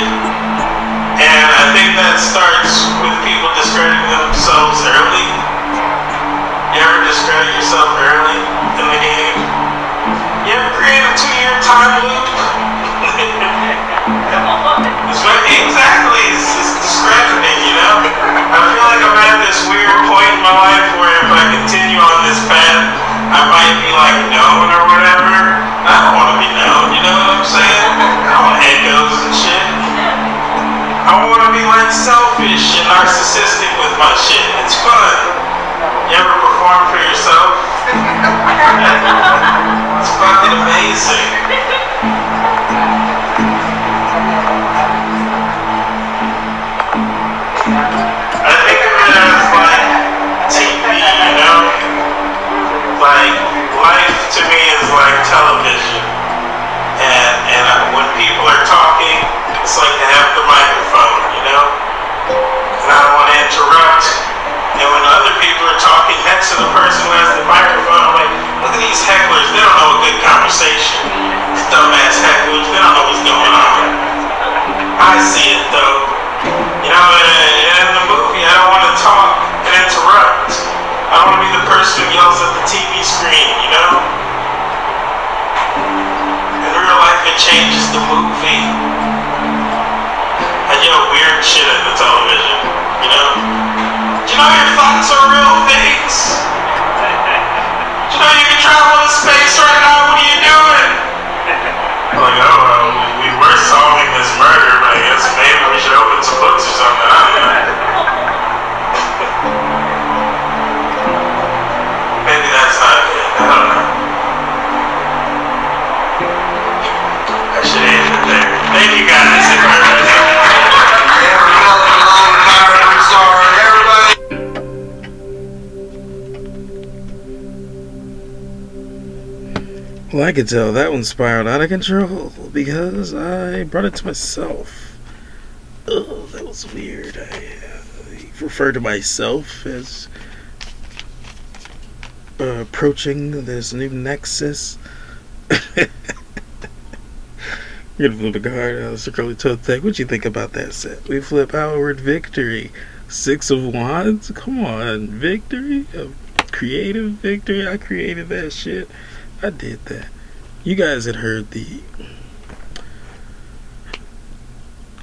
And I think that starts with people discrediting themselves early. You ever discredit yourself early in the game? You ever create a 2-year time loop? Exactly. It's discrediting, you know? I feel like I'm at this weird point in my life where if I continue on this path, I might be like known or whatever. I don't want to be known, you know what I'm saying? I don't want echoes and shit. I want to be like selfish and narcissistic with my shit. It's fun. You ever perform for yourself? It's fucking amazing. I think of it as like TV, you know? Like, life to me is like television, and when people are talking, it's like they have the microphone, you know, and I don't want to interrupt, and when other people are talking next to the person who has the microphone, I'm like, look at these hecklers, they don't know a good conversation, these dumbass hecklers, they don't know what's going on, I see it though, you know, in the movie, I don't want to talk and interrupt. I want to be the person who yells at the TV screen, you know? In real life, it changes the movie. I yell weird shit at the television, you know? Do you know your thoughts Well, I could tell that one spiraled out of control because I brought it to myself. Oh, that was weird. I referred to myself as approaching this new nexus. You're gonna flip a card out of the curly toe thing. What you think about that set? We flip Howard Victory. 6 of Wands? Come on, victory? A creative victory? I created that shit. I did that. You guys had heard the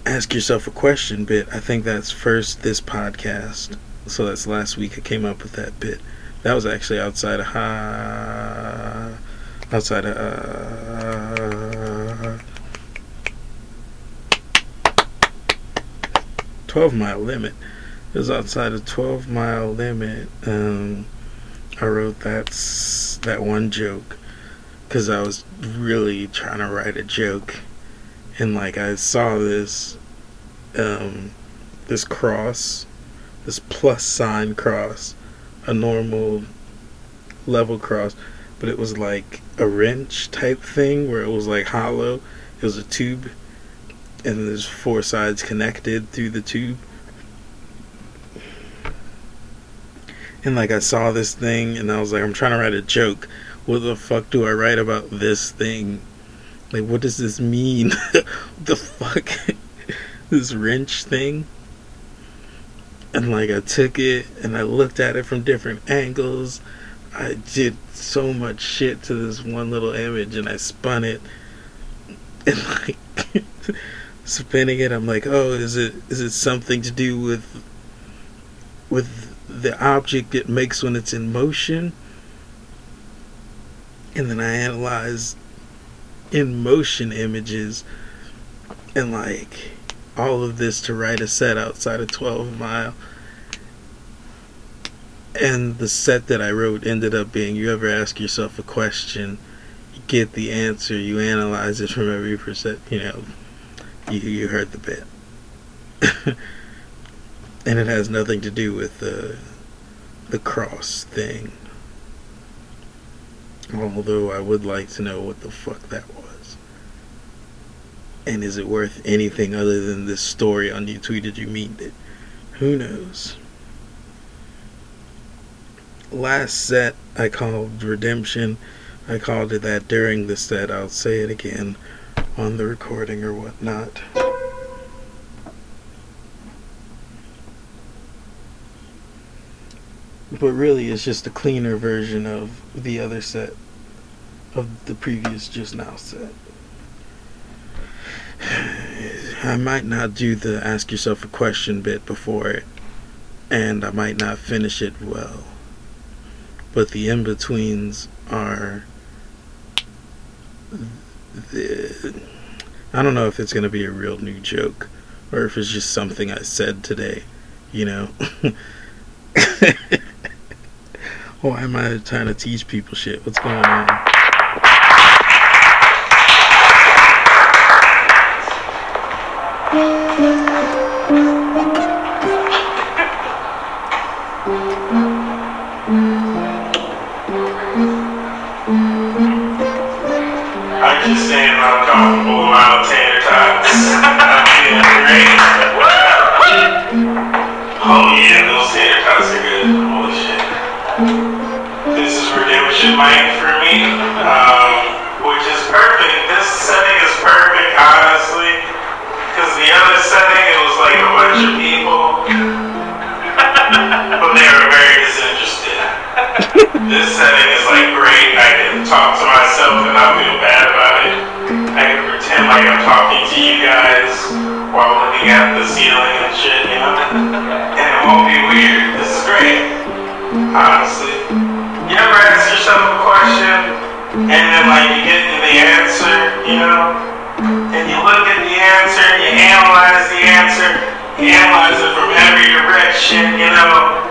ask yourself a question bit. I think that's first this podcast. So that's last week I came up with that bit. That was actually outside of outside of 12-mile limit. It was outside of 12-mile limit. I wrote that one joke because I was really trying to write a joke, and like I saw this this cross, this plus sign cross, a normal level cross, but it was like a wrench type thing where it was like hollow. It was a tube, and there's 4 sides connected through the tube. And like I saw this thing and I was like, I'm trying to write a joke. What the fuck do I write about this thing? Like, what does this mean? The fuck? This wrench thing? And like I took it and I looked at it from different angles. I did so much shit to this one little image, and I spun it. And like spinning it, I'm like, oh, is it something to do with the object it makes when it's in motion? And then I analyze in motion images, and like all of this to write a set outside of 12 mile. And the set that I wrote ended up being, you ever ask yourself a question, you get the answer, you analyze it from every percent, you know, you heard the bit. And it has nothing to do with the cross thing. Although I would like to know what the fuck that was. And is it worth anything other than this story on You Tweeted You Mean It? Who knows? Last set I called Redemption. I called it that during the set. I'll say it again on the recording or whatnot. But really it's just a cleaner version of the other set, of the previous Just Now set. I might not do the ask yourself a question bit before it, and I might not finish it well, but the in-betweens are I don't know if it's going to be a real new joke or if it's just something I said today, you know. Why am I trying to teach people shit? What's going on? I'm just saying I'm comfortable around tater tots. I'm feeling great. Oh yeah, those tater tots are good. Holy shit. This is Redemption Mike for me, which is perfect. This setting is perfect, honestly, because the other setting, it was like a bunch of people, but they were very disinterested. This setting is like great. I can talk to myself and not feel bad about it. I can pretend like I'm talking to you guys while looking at the ceiling and shit, you know? And it won't be weird. This is great, honestly. You ever ask yourself a question, and then like you get to the answer, you know, and you look at the answer, and you analyze the answer, you analyze it from every direction, you know.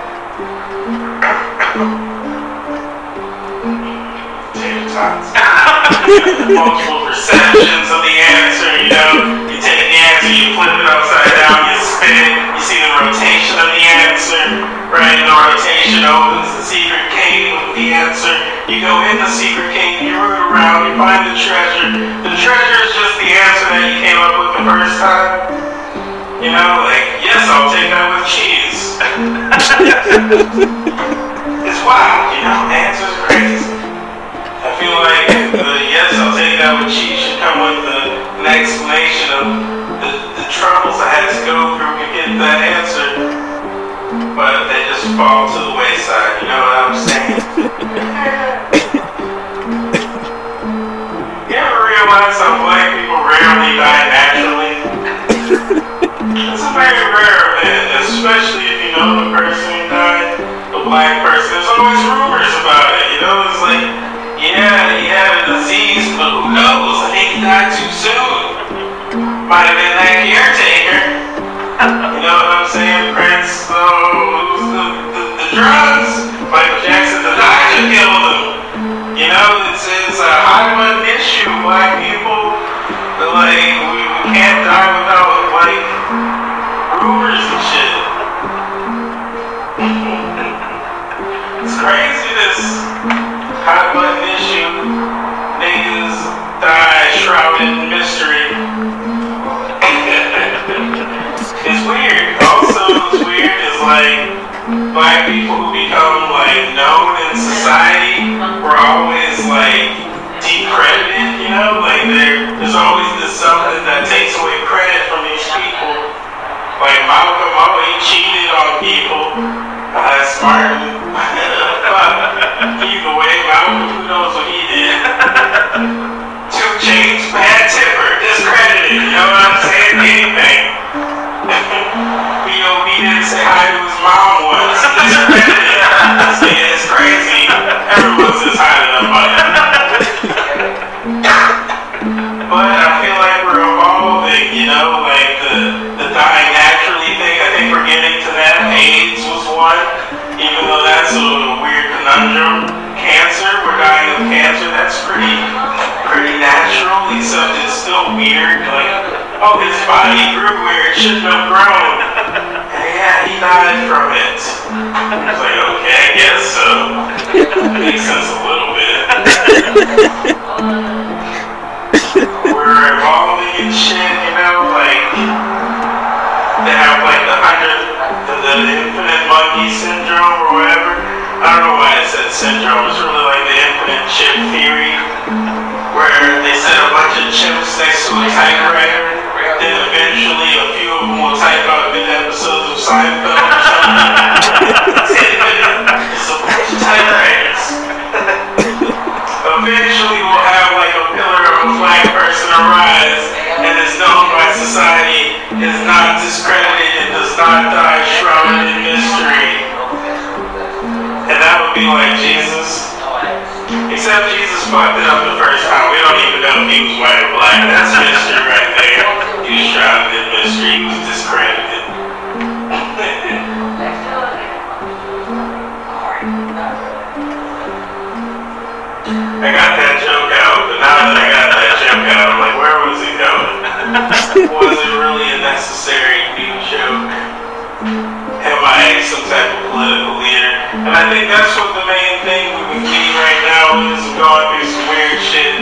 Multiple perceptions of the answer, you know. You take the answer, you flip it upside down, you spin it, you see the rotation of the answer. answer, right? In the rotation, opens the secret cave with the answer. You go in the secret cave, you root around, you find the treasure. The treasure is just the answer that you came up with the first time. You know, like, yes, I'll take that with cheese. It's wild, you know, the answer's crazy. I feel like the yes, I'll take that with cheese should come with an explanation of the troubles I had to go through to get that answer, but they just fall to the wayside, you know what I'm saying? You ever realize how black people rarely die naturally? It's a very rare event, especially if you know the person who died, the black person. There's always rumors about it, you know? It's like, yeah, he had a disease, but who knows? I think he died too soon. Might have been that caretaker. You know what I'm saying, Prince? So, the drugs? Michael Jackson, the doctor killed him. You know, it's a high button issue, black people. But, like, we can't die without, like, rumors and shit. It's crazy, this high button issue. Niggas die shrouded in mystery. It's weird. Also, what's weird is, like, black people who become, like, known in society were always, like, decredited, you know? Like, there's always this something that takes away credit from these people. Like, Malcolm always cheated on people. That's smart. Either way, Malcolm, who knows what he did? 2 Chainz, bad tipper, discredited, you know what I'm saying? Anything. B.O.B. didn't say hi to his mom once. It's crazy. Everyone says hi to them. But I feel like we're evolving, you know, like the dying naturally thing. I think we're getting to that. AIDS was one, even though that's a weird conundrum. Cancer, we're dying of cancer. That's pretty natural, except it's still weird. Like, oh, his body grew where it shouldn't have grown. And yeah, he died from it. I was like, okay, I guess so. Makes sense a little bit. We're evolving and shit, you know, like, they have like the infinite monkey syndrome or whatever. I don't know why I said syndrome, it's really like the infinite chip theory, where they set a bunch of chips next to a typewriter. Then eventually a few of them will type out mid episodes of Seinfeld or something. It's a bunch of typewriters. Eventually we'll have like a pillar of a black person arise and is known by society, is not discredited, and does not die shrouded in mystery. And that would be like Jesus. Except Jesus fucked it up the first time. We don't even know if he was white or black. That's mystery right there. He was shrouded in mystery. He was discredited. I got that joke out, but now that I got that joke out, I'm like, where was he going? Was it really a necessary new joke? MIA, some type of political leader. And I think that's what the main thing we've been getting right now is going through some weird shit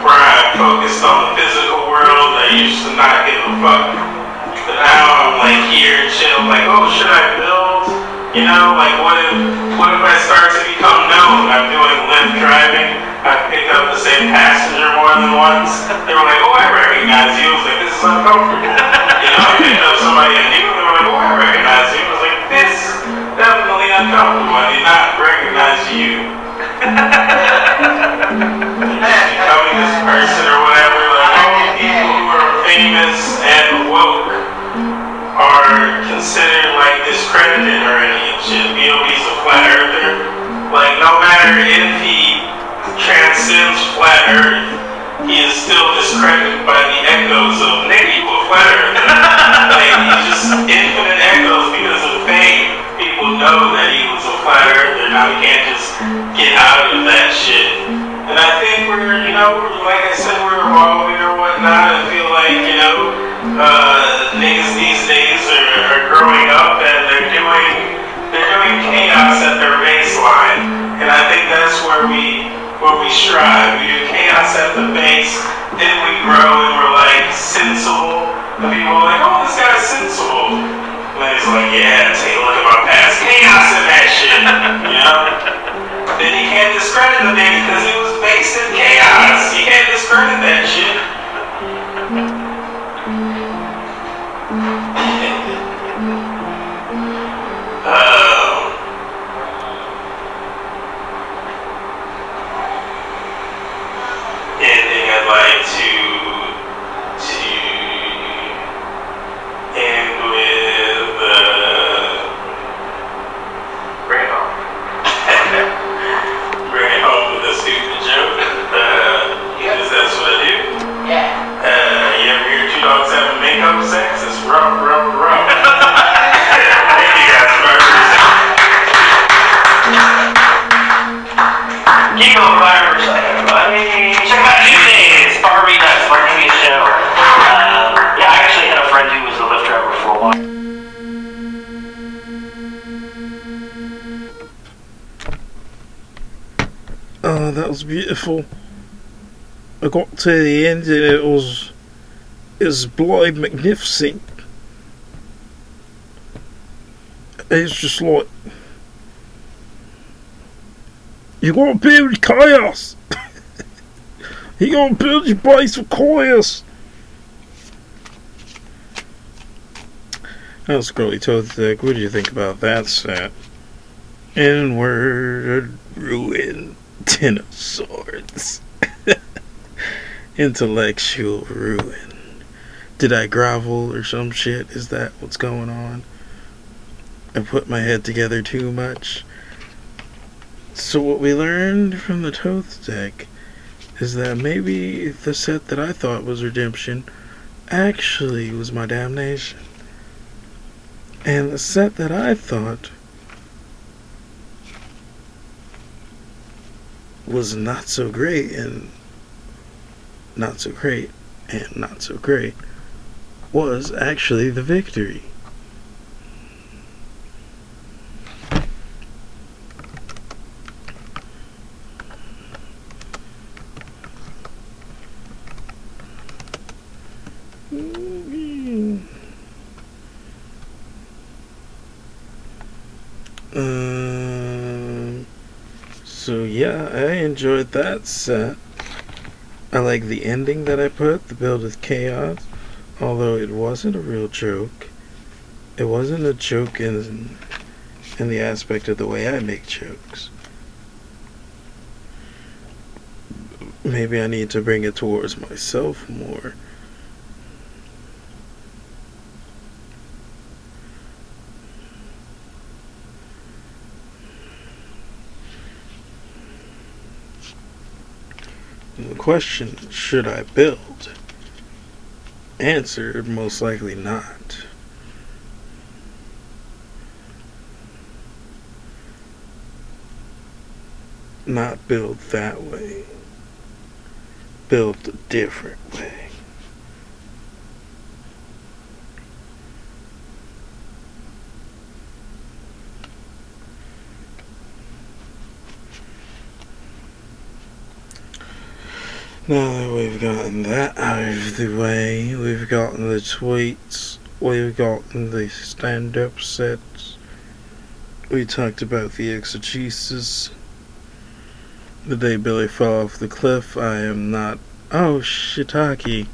where I'm focused on the physical world. I used to not give a fuck. But now I'm like here and shit. I'm like, oh, should I build? You know, like what if I start to become known? I'm doing Lyft driving. I've picked up the same passenger more than once. They were like, oh, I recognize you. I was like, this is uncomfortable. You know, I picked up somebody I knew. They were like, oh, I recognize you. I was like, this is definitely uncomfortable. I did not recognize you. You're becoming this person or whatever. Like, all people who are famous and woke are considered like discredited already and shit. B.O.B.'s a flat earther. Like, no matter if he transcends flat earth, he is still discredited by the echoes of nigga, you a flat earther. Like, he's just infinite echoes because of fame. People know that he was a flat earther. Now he can't just get out of that shit. And I think we're, you know, like I said, we're evolving or whatnot. I feel like, you know, niggas these days are growing up and they're doing discredit it because it was based in chaos. You can't discredit that shit. Anything I'd like to end with, bring it home. Bring it home with a stupid joke, because that's what I do. Yeah. You ever hear two dogs having makeup sex? It's rough, rough, rough. Thank you guys for everything. That was beautiful. I got to the end and it was bloody magnificent. It's just like, you gotta build chaos. You gotta build your place for chaos. That's great. Thoth Deck, what do you think about that set? Inward ruin. Ten of Swords. Intellectual ruin. Did I grovel or some shit? Is that what's going on? I put my head together too much. So what we learned from the Thoth Deck is that maybe the set that I thought was redemption actually was my damnation. And the set that I thought was not so great and not so great and not so great was actually the victory. So yeah, I enjoyed that set. I like the ending that I put, the build with chaos, although it wasn't a real joke. It wasn't a joke in the aspect of the way I make jokes. Maybe I need to bring it towards myself more. Question, should I build? Answer, most likely not. Not build that way. Build a different way. Now that we've gotten that out of the way, we've gotten the tweets, we've gotten the stand-up sets, we talked about the exegesis, the day Billy fell off the cliff, I am not... Oh, shiitake.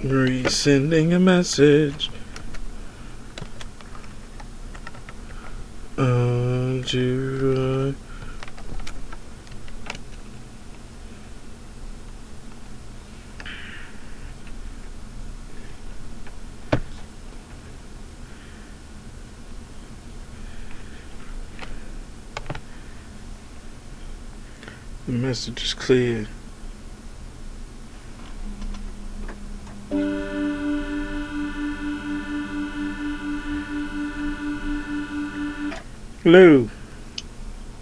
Resending a message to the message is clear. Hello.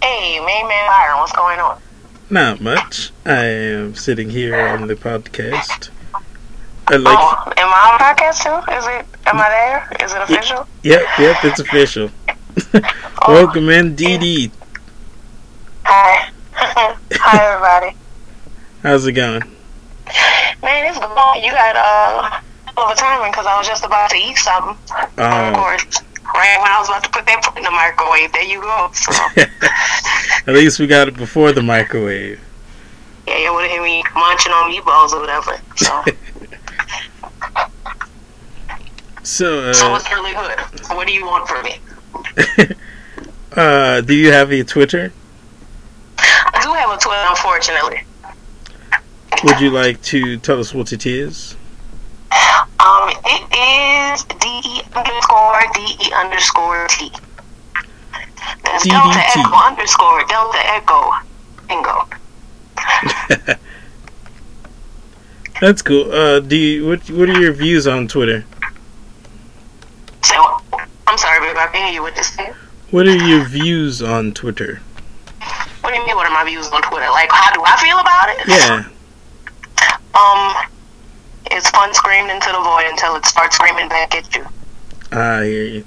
Hey, main man Byron, what's going on? Not much. I am sitting here on the podcast. Am I on podcast too? Am I there? Is it official? Yep, it's official. Welcome in, DD. Hi. Hi, everybody. How's it going? Man, it's good. You got hell of a timing because I was just about to eat something. Of course. Right when I was about to put that in the microwave, there you go. So. At least we got it before the microwave. Yeah, you would have heard me munching on meatballs or whatever. So, so what's really good? What do you want from me? Do you have a Twitter? I do have a Twitter, unfortunately. Would you like to tell us what it is? It is DE_DE_T. That's DDT. Delta Echo Bingo. That's cool. What are your views on Twitter? So, I'm sorry, babe. I can't hear you with this thing. What are your views on Twitter? What do you mean? What are my views on Twitter? Like, how do I feel about it? Yeah. It's fun screaming into the void until it starts screaming back at you. I hear you.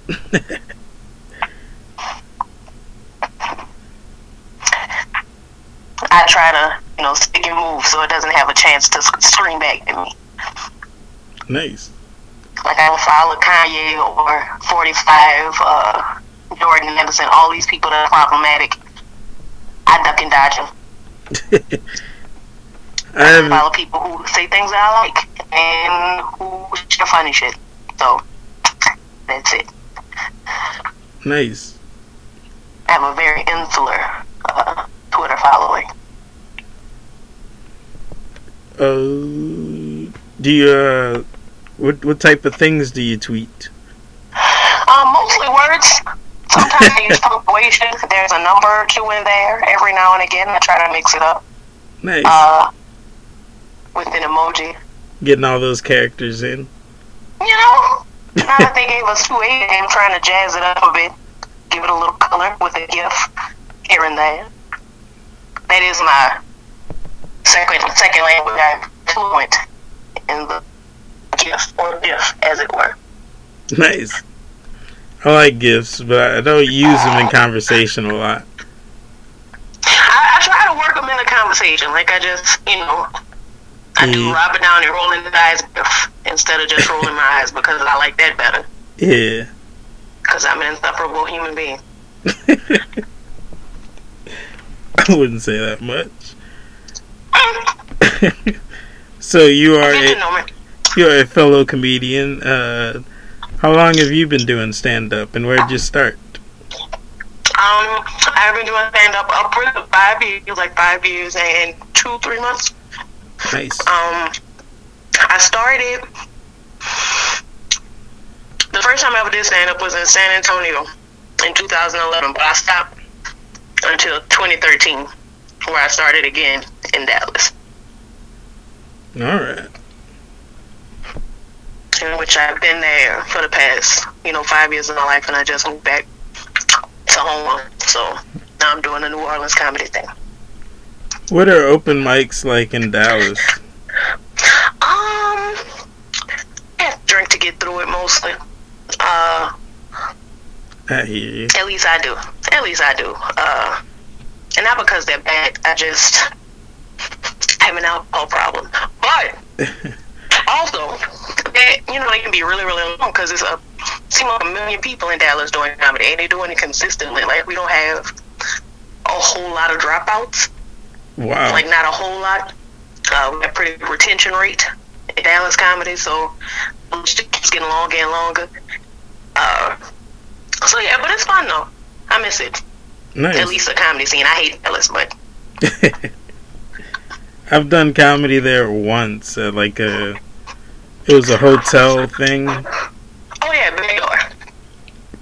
I try to, stick and move so it doesn't have a chance to scream back at me. Nice. Like I follow Kanye or 45, Jordan Henderson, all these people that are problematic. I duck and dodge them. I follow people who say things that I like and who share funny shit. So, that's it. Nice. I have a very insular Twitter following. Do you, what type of things do you tweet? Mostly words. Sometimes I use punctuation. There's a number or two in there. Every now and again, I try to mix it up. Nice. With an emoji. Getting all those characters in. Now that they gave us 280, I'm trying to jazz it up a bit. Give it a little color with a gif here and there. That is my second language. I'm fluent in the gif, as it were. Nice. I like gifs, but I don't use them in conversation a lot. I try to work them in the conversation. Like I just, I do rub it down and rolling the eyes instead of just rolling my eyes because I like that better. Yeah. Because I'm an insufferable human being. I wouldn't say that much. So you are a fellow comedian. How long have you been doing stand-up and where did you start? I've been doing stand-up upwards of 5 years, like 5 years and 2-3 months. Nice. I started, the first time I ever did stand-up was in San Antonio in 2011, but I stopped until 2013, where I started again in Dallas. Alright. In which I've been there for the past, 5 years of my life, and I just moved back to home, so now I'm doing the New Orleans comedy thing. What are open mics like in Dallas? I have to drink to get through it mostly. I hear you. At least I do. And not because they're bad. I just have an alcohol problem. But also, it can be really, really long because it's seems like 1 million people in Dallas doing comedy, and they're doing it consistently. Like we don't have a whole lot of dropouts. Wow. Like, not a whole lot. We have a pretty good retention rate in Dallas comedy, so it just keeps getting longer and longer. So, yeah, but it's fun, though. I miss it. Nice. At least the comedy scene. I hate Dallas, but... I've done comedy there once at, it was a hotel thing. Oh, yeah, Big Boy.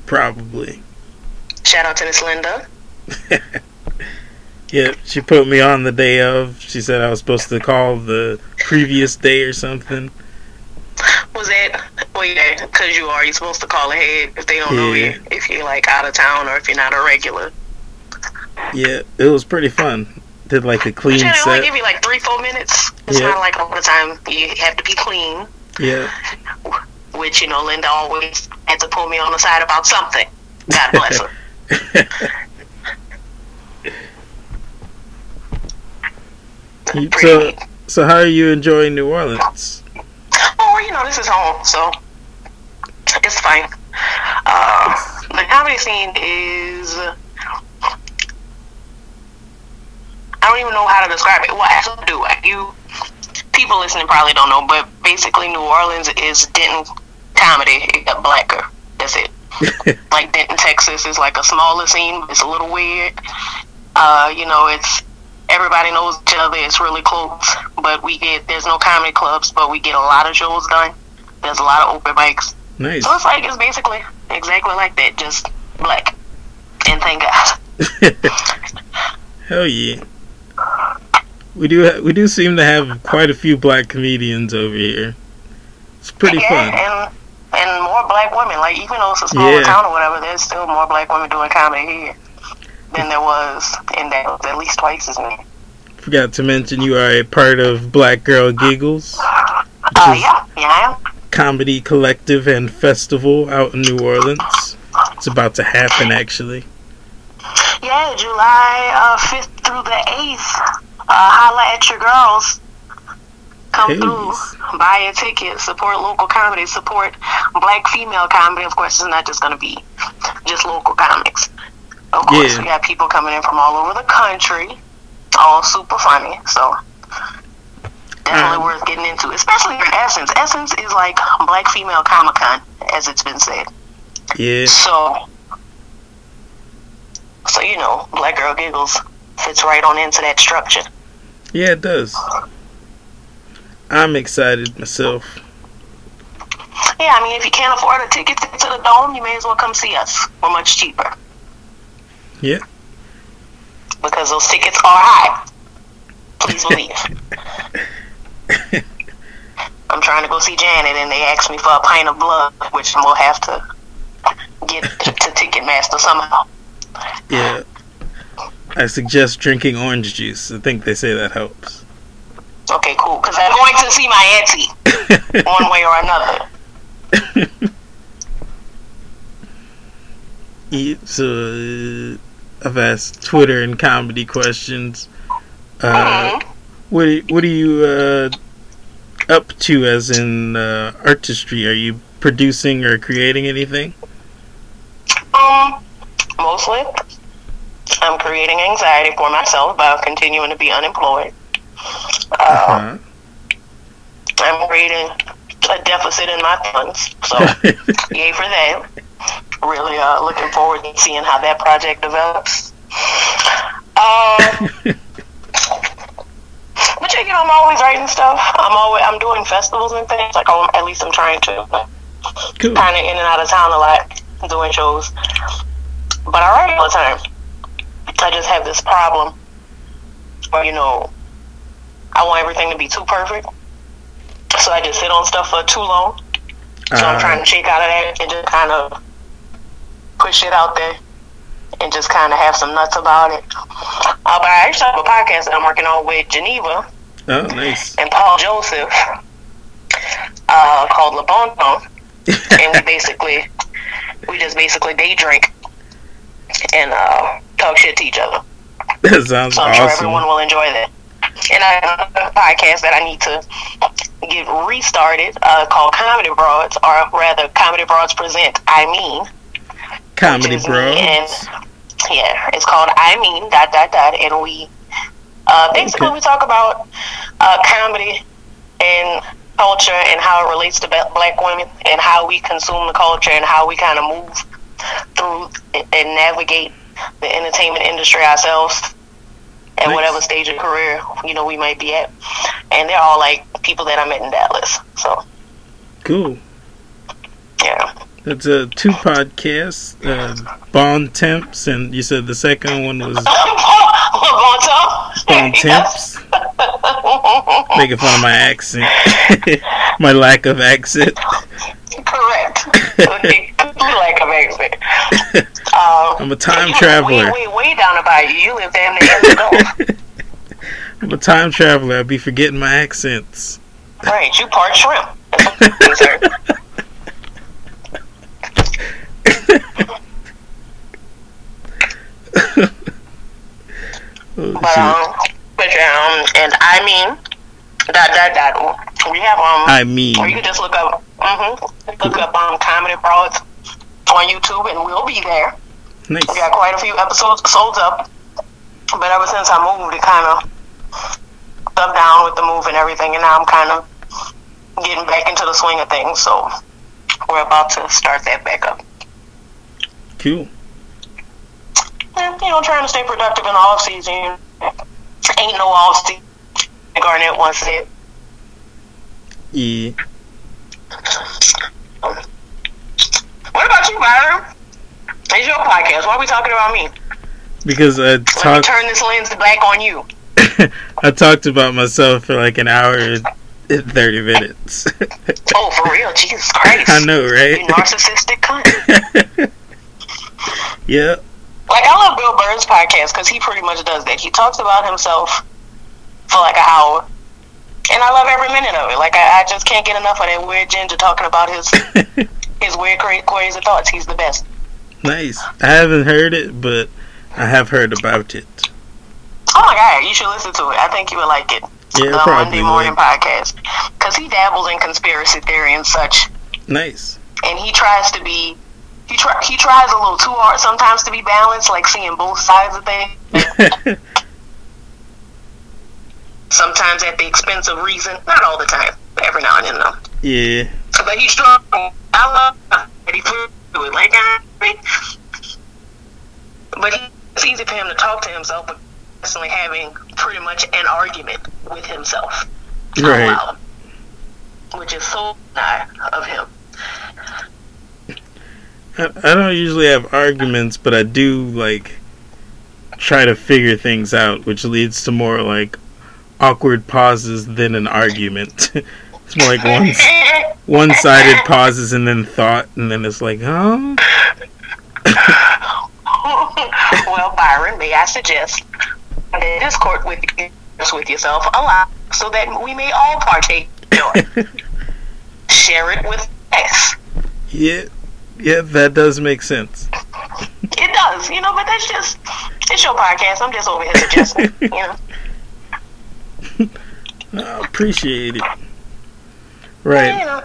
Probably. Shout out to Miss Linda. Yeah, she put me on the day of. She said I was supposed to call the previous day or something. Was that... Well, yeah, because you're supposed to call ahead if they don't know you, if you're, out of town or if you're not a regular. Yeah, it was pretty fun. did like a clean set. Only give you like 3-4 minutes. It's not like all the time you have to be clean. Yeah. Which, you know, Linda always had to pull me on the side about something. God bless her. So how are you enjoying New Orleans? Oh, you know, this is home, so it's fine. The comedy scene is... I don't even know how to describe it. Well, I actually do. People listening probably don't know, but basically New Orleans is Denton comedy, except blacker. That's it. Like Denton, Texas is like a smaller scene, but it's a little weird. You know, it's... Everybody knows each other. It's really close, but there's no comedy clubs, but we get a lot of shows done. There's a lot of open mics. Nice. So it's basically exactly like that, just black. And thank God. Hell yeah. We do seem to have quite a few black comedians over here. It's pretty fun. And more black women. Like, even though it's a smaller town or whatever, there's still more black women doing comedy here than there was, and that was at least twice as many. Forgot to mention you are a part of Black Girl Giggles. Yeah, I am. Comedy collective and festival out in New Orleans. It's about to happen, actually. Yeah, July 5th through the 8th. Holla at your girls. Come through. Buy a ticket. Support local comedy. Support black female comedy. Of course, it's not just going to be just local comics. Of course, we got people coming in from all over the country, all super funny, so definitely worth getting into, especially in Essence. Essence is like Black Female Comic-Con, as it's been said. Yeah. So you know, Black Girl Giggles fits right on into that structure. Yeah, it does. I'm excited myself. Yeah, I mean, if you can't afford a ticket to the Dome, you may as well come see us. We're much cheaper. Yeah. Because those tickets are high. Please believe. I'm trying to go see Janet, and they asked me for a pint of blood, which we'll have to get to Ticketmaster somehow. Yeah. I suggest drinking orange juice. I think they say that helps. Okay, cool. Because I'm going to see my auntie one way or another. So I've asked Twitter and comedy questions. What are you up to, as in artistry? Are you producing or creating anything? Mostly, I'm creating anxiety for myself by continuing to be unemployed. I'm creating a deficit in my funds, so yay for that. Really looking forward to seeing how that project develops. But you know, I'm always writing stuff. I'm doing festivals and things. Like, at least I'm trying to. Cool. Kind of in and out of town a lot, doing shows. But I write all the time. I just have this problem where, you know, I want everything to be too perfect, so I just sit on stuff for too long. So I'm trying to shake out of that and just kind of push it out there and just kind of have some nuts about it. But I actually have a podcast that I'm working on with Geneva. Oh, nice. And Paul Joseph called Le Bon Ton. And we just basically day drink and talk shit to each other. That sounds awesome. I'm sure everyone will enjoy that. And I have another podcast that I need to get restarted called Comedy Broads, or rather Comedy Broads Present I Mean. Comedy Broads. It's called I Mean ... and we basically we talk about comedy and culture and how it relates to black women and how we consume the culture and how we kind of move through and navigate the entertainment industry ourselves at whatever stage of career, you know, we might be at. And they're all like people that I met in Dallas. So cool. Yeah. It's two podcasts, Bon Temps, and you said the second one was Bon Temps. Making fun of my accent, my lack of accent. Correct. Lack of accent. I'm a time traveler. Way down about you. You live damn near the Gulf. I'm a time traveler. I'll be forgetting my accents. Right, you part shrimp. And I mean, we have I mean, or you can just look up, look up Comedy Broads on YouTube, and we'll be there. Nice. We got quite a few episodes up, but ever since I moved, it kind of dumbed down with the move and everything, and now I'm kind of getting back into the swing of things. So we're about to start that back up. Cool. And, you know, trying to stay productive in the off season. Ain't no off season. Garnett once said. Yeah. What about you, Byron? It's your podcast. Why are we talking about me? Because I talked. Let me turn this lens back on you. I talked about myself for like an hour and 30 minutes. Oh, for real? Jesus Christ. I know, right? You narcissistic cunt. Yeah. Like, I love Bill Burr's podcast because he pretty much does that. He talks about himself for like an hour. And I love every minute of it. Like, I just can't get enough of that weird ginger talking about his his weird, crazy thoughts. He's the best. Nice. I haven't heard it, but I have heard about it. Oh, my God. You should listen to it. I think you would like it. Yeah, the probably Monday morning podcast. Because he dabbles in conspiracy theory and such. Nice. And he tries to be... He tries a little too hard sometimes to be balanced, like seeing both sides of things. Sometimes at the expense of reason. Not all the time. But every now and then, though. Yeah. But he struggles. I love that he put it like I think. But it's easy for him to talk to himself, but constantly having pretty much an argument with himself. Right. Loud, which is so nice of him. I don't usually have arguments, but I do, like, try to figure things out, which leads to more, like, awkward pauses than an argument. It's more like one-sided pauses and then thought, and then it's like, huh? Well, Byron, may I suggest that discord with yourself a lot so that we may all partake in it. Share it with us. Yeah. Yeah, that does make sense. It does, you know, but that's just, it's your podcast. I'm just over here suggesting, you know. I appreciate it. Right. Well, you know,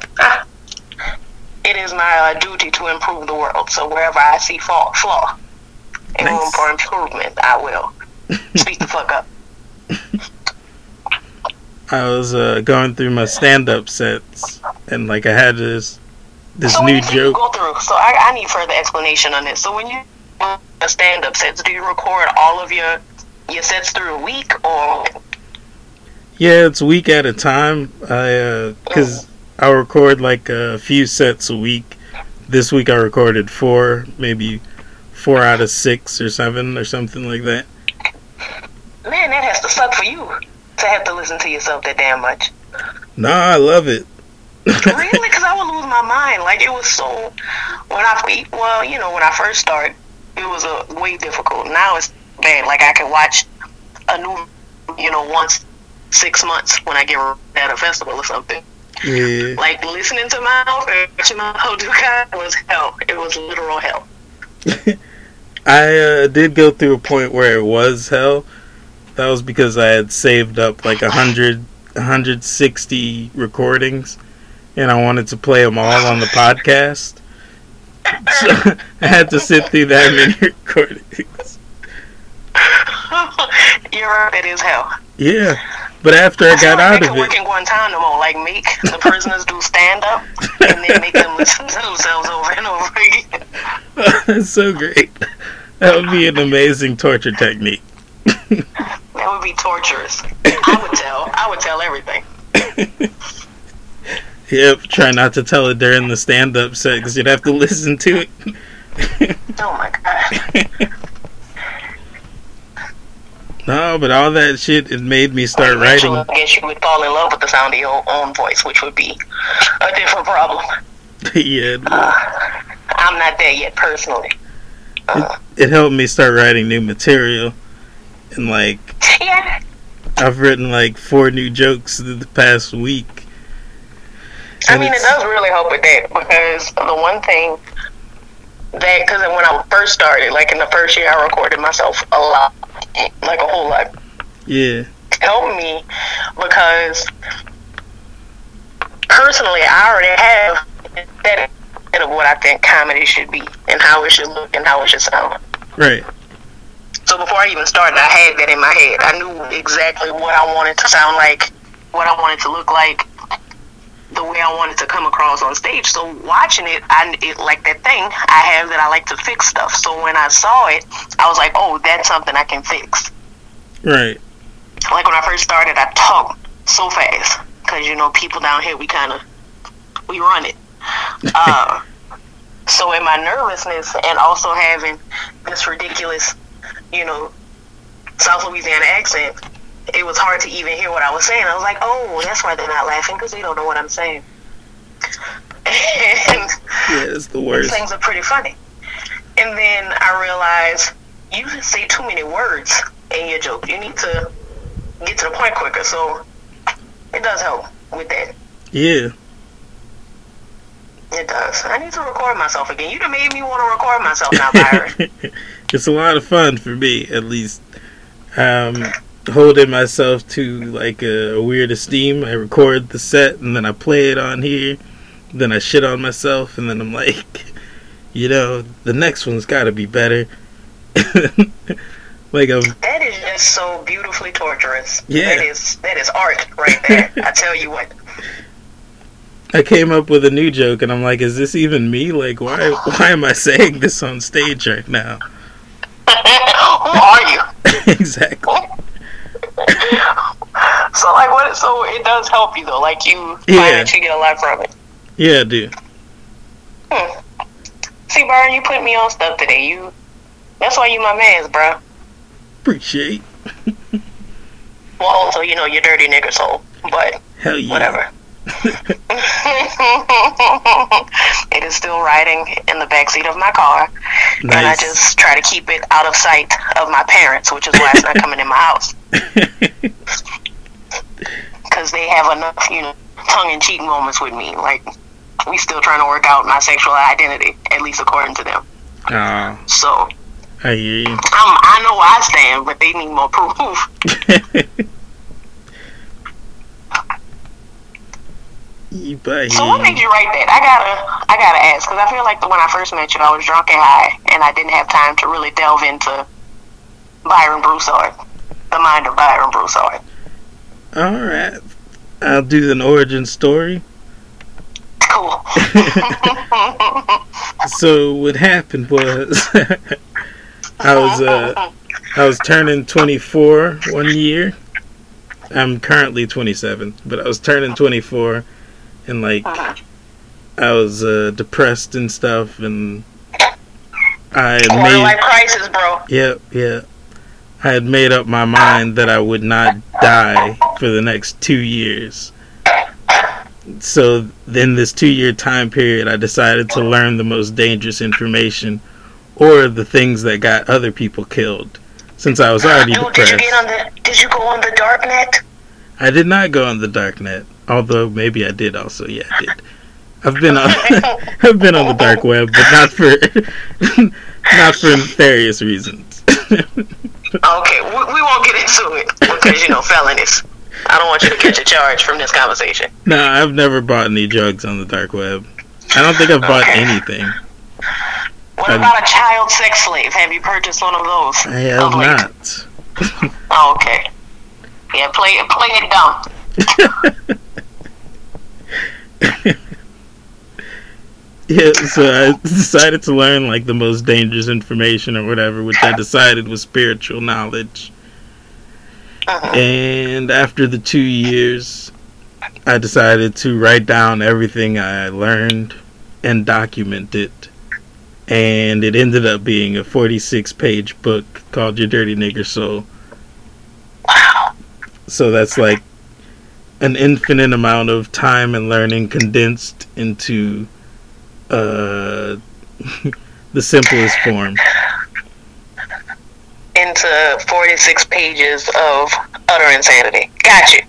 it is my duty to improve the world, so wherever I see flaw and room for improvement, I will speak the fuck up. I was going through my stand-up sets, and, like, I had this so new joke. Go through. So I need further explanation on this. So when you do stand-up sets, do you record all of your sets through a week or? Yeah, it's a week at a time. Because I record like a few sets a week. This week I recorded 4, maybe 4 out of 6 or 7 or something like that. Man, that has to suck for you to have to listen to yourself that damn much. Nah, I love it. Really? Because I would lose my mind. Like, it was so... When I first started, it was way difficult. Now it's bad. Like, I can watch a new, once 6 months when I get at a festival or something. Yeah. Like, listening to my Odukai was hell. It was literal hell. I did go through a point where it was hell. That was because I had saved up, like, 160 recordings. And I wanted to play them all on the podcast. So I had to sit through that many recordings. You're right, it is hell. Yeah. But after I got out of it... work in Guantanamo, like make the prisoners do stand-up, and then make them listen to themselves over and over again. Oh, that's so great. That would be an amazing torture technique. That would be torturous. I would tell everything. Yep, try not to tell it during the stand-up set because you'd have to listen to it. Oh my God. No, but all that shit, it made me start writing. I guess you would fall in love with the sound of your own voice, which would be a different problem. Yeah. I'm not there yet, personally. It helped me start writing new material. And, like... Yeah. I've written like 4 new jokes in the past week. And I mean, it does really help with that, because the one thing that, because when I first started, like in the first year, I recorded myself a lot, like a whole lot. Yeah. It helped me because personally, I already have that of what I think comedy should be and how it should look and how it should sound. Right. So before I even started, I had that in my head. I knew exactly what I wanted to sound like, what I wanted to look like, the way I wanted to come across on stage. So watching it, like that thing I have that I like to fix stuff. So when I saw it, I was like, oh, that's something I can fix. Right. Like when I first started, I talked so fast because, you know, people down here, we run it. So in my nervousness and also having this ridiculous, you know, South Louisiana accent, it was hard to even hear what I was saying. I was like, oh, that's why they're not laughing, because they don't know what I'm saying. And yeah, it's the worst. Things are pretty funny. And then I realized you just say too many words in your joke. You need to get to the point quicker. So it does help with that. Yeah. It does. I need to record myself again. You done made me want to record myself now, Byron. It's a lot of fun for me, at least. Holding myself to like a weird esteem. I record the set and then I play it on here, then I shit on myself, and then I'm like, you know, the next one's gotta be better. Like that is just so beautifully torturous. Yeah. That is art right there. I tell you what. I came up with a new joke and I'm like, is this even me? Like why am I saying this on stage right now? Who are you? Exactly. So it does help you though. Like you find that you get a lot from it. Yeah, I do. See, Byron, you put me on stuff today. That's why you my man's, bro. Appreciate. Well, also, you know, your dirty nigger soul. But hell yeah. Whatever. It is still riding in the backseat of my car. Nice. And I just try to keep it out of sight of my parents, which is why it's not coming in my house, because they have enough, you know, tongue-in-cheek moments with me. Like, we still trying to work out my sexual identity, at least according to them. So I hear you. I know where I stand, but they need more proof. So what made you write that? I gotta ask, because I feel like when I first met you, I was drunk and high, and I didn't have time to really delve into Byron Broussard, the mind of Byron Broussard. All right, I'll do an origin story. Cool. So what happened was, I was turning 24 one year. I'm currently 27, but I was turning 24. And, like, I was depressed and stuff, and I had made... life crisis, bro. Yeah. I had made up my mind that I would not die for the next 2 years. So, in this 2-year time period, I decided to learn the most dangerous information, or the things that got other people killed, since I was already depressed. Did you go on the dark net? I did not go on the dark net. Although maybe I did also, yeah, I did. I've been on the dark web, but not for nefarious reasons. Okay, we won't get into it because, you know, felonies. I don't want you to catch a charge from this conversation. No, I've never bought any drugs on the dark web. I don't think I've bought anything. What about a child sex slave? Have you purchased one of those? I have not. Oh, okay. Yeah, play it dumb. Yeah, so I decided to learn like the most dangerous information or whatever, which I decided was spiritual knowledge. And after the 2 years, I decided to write down everything I learned and document it, and it ended up being a 46-page book called Your Dirty Nigger Soul. Wow. So that's like an infinite amount of time and learning condensed into the simplest form. into 46 pages of utter insanity. Got you.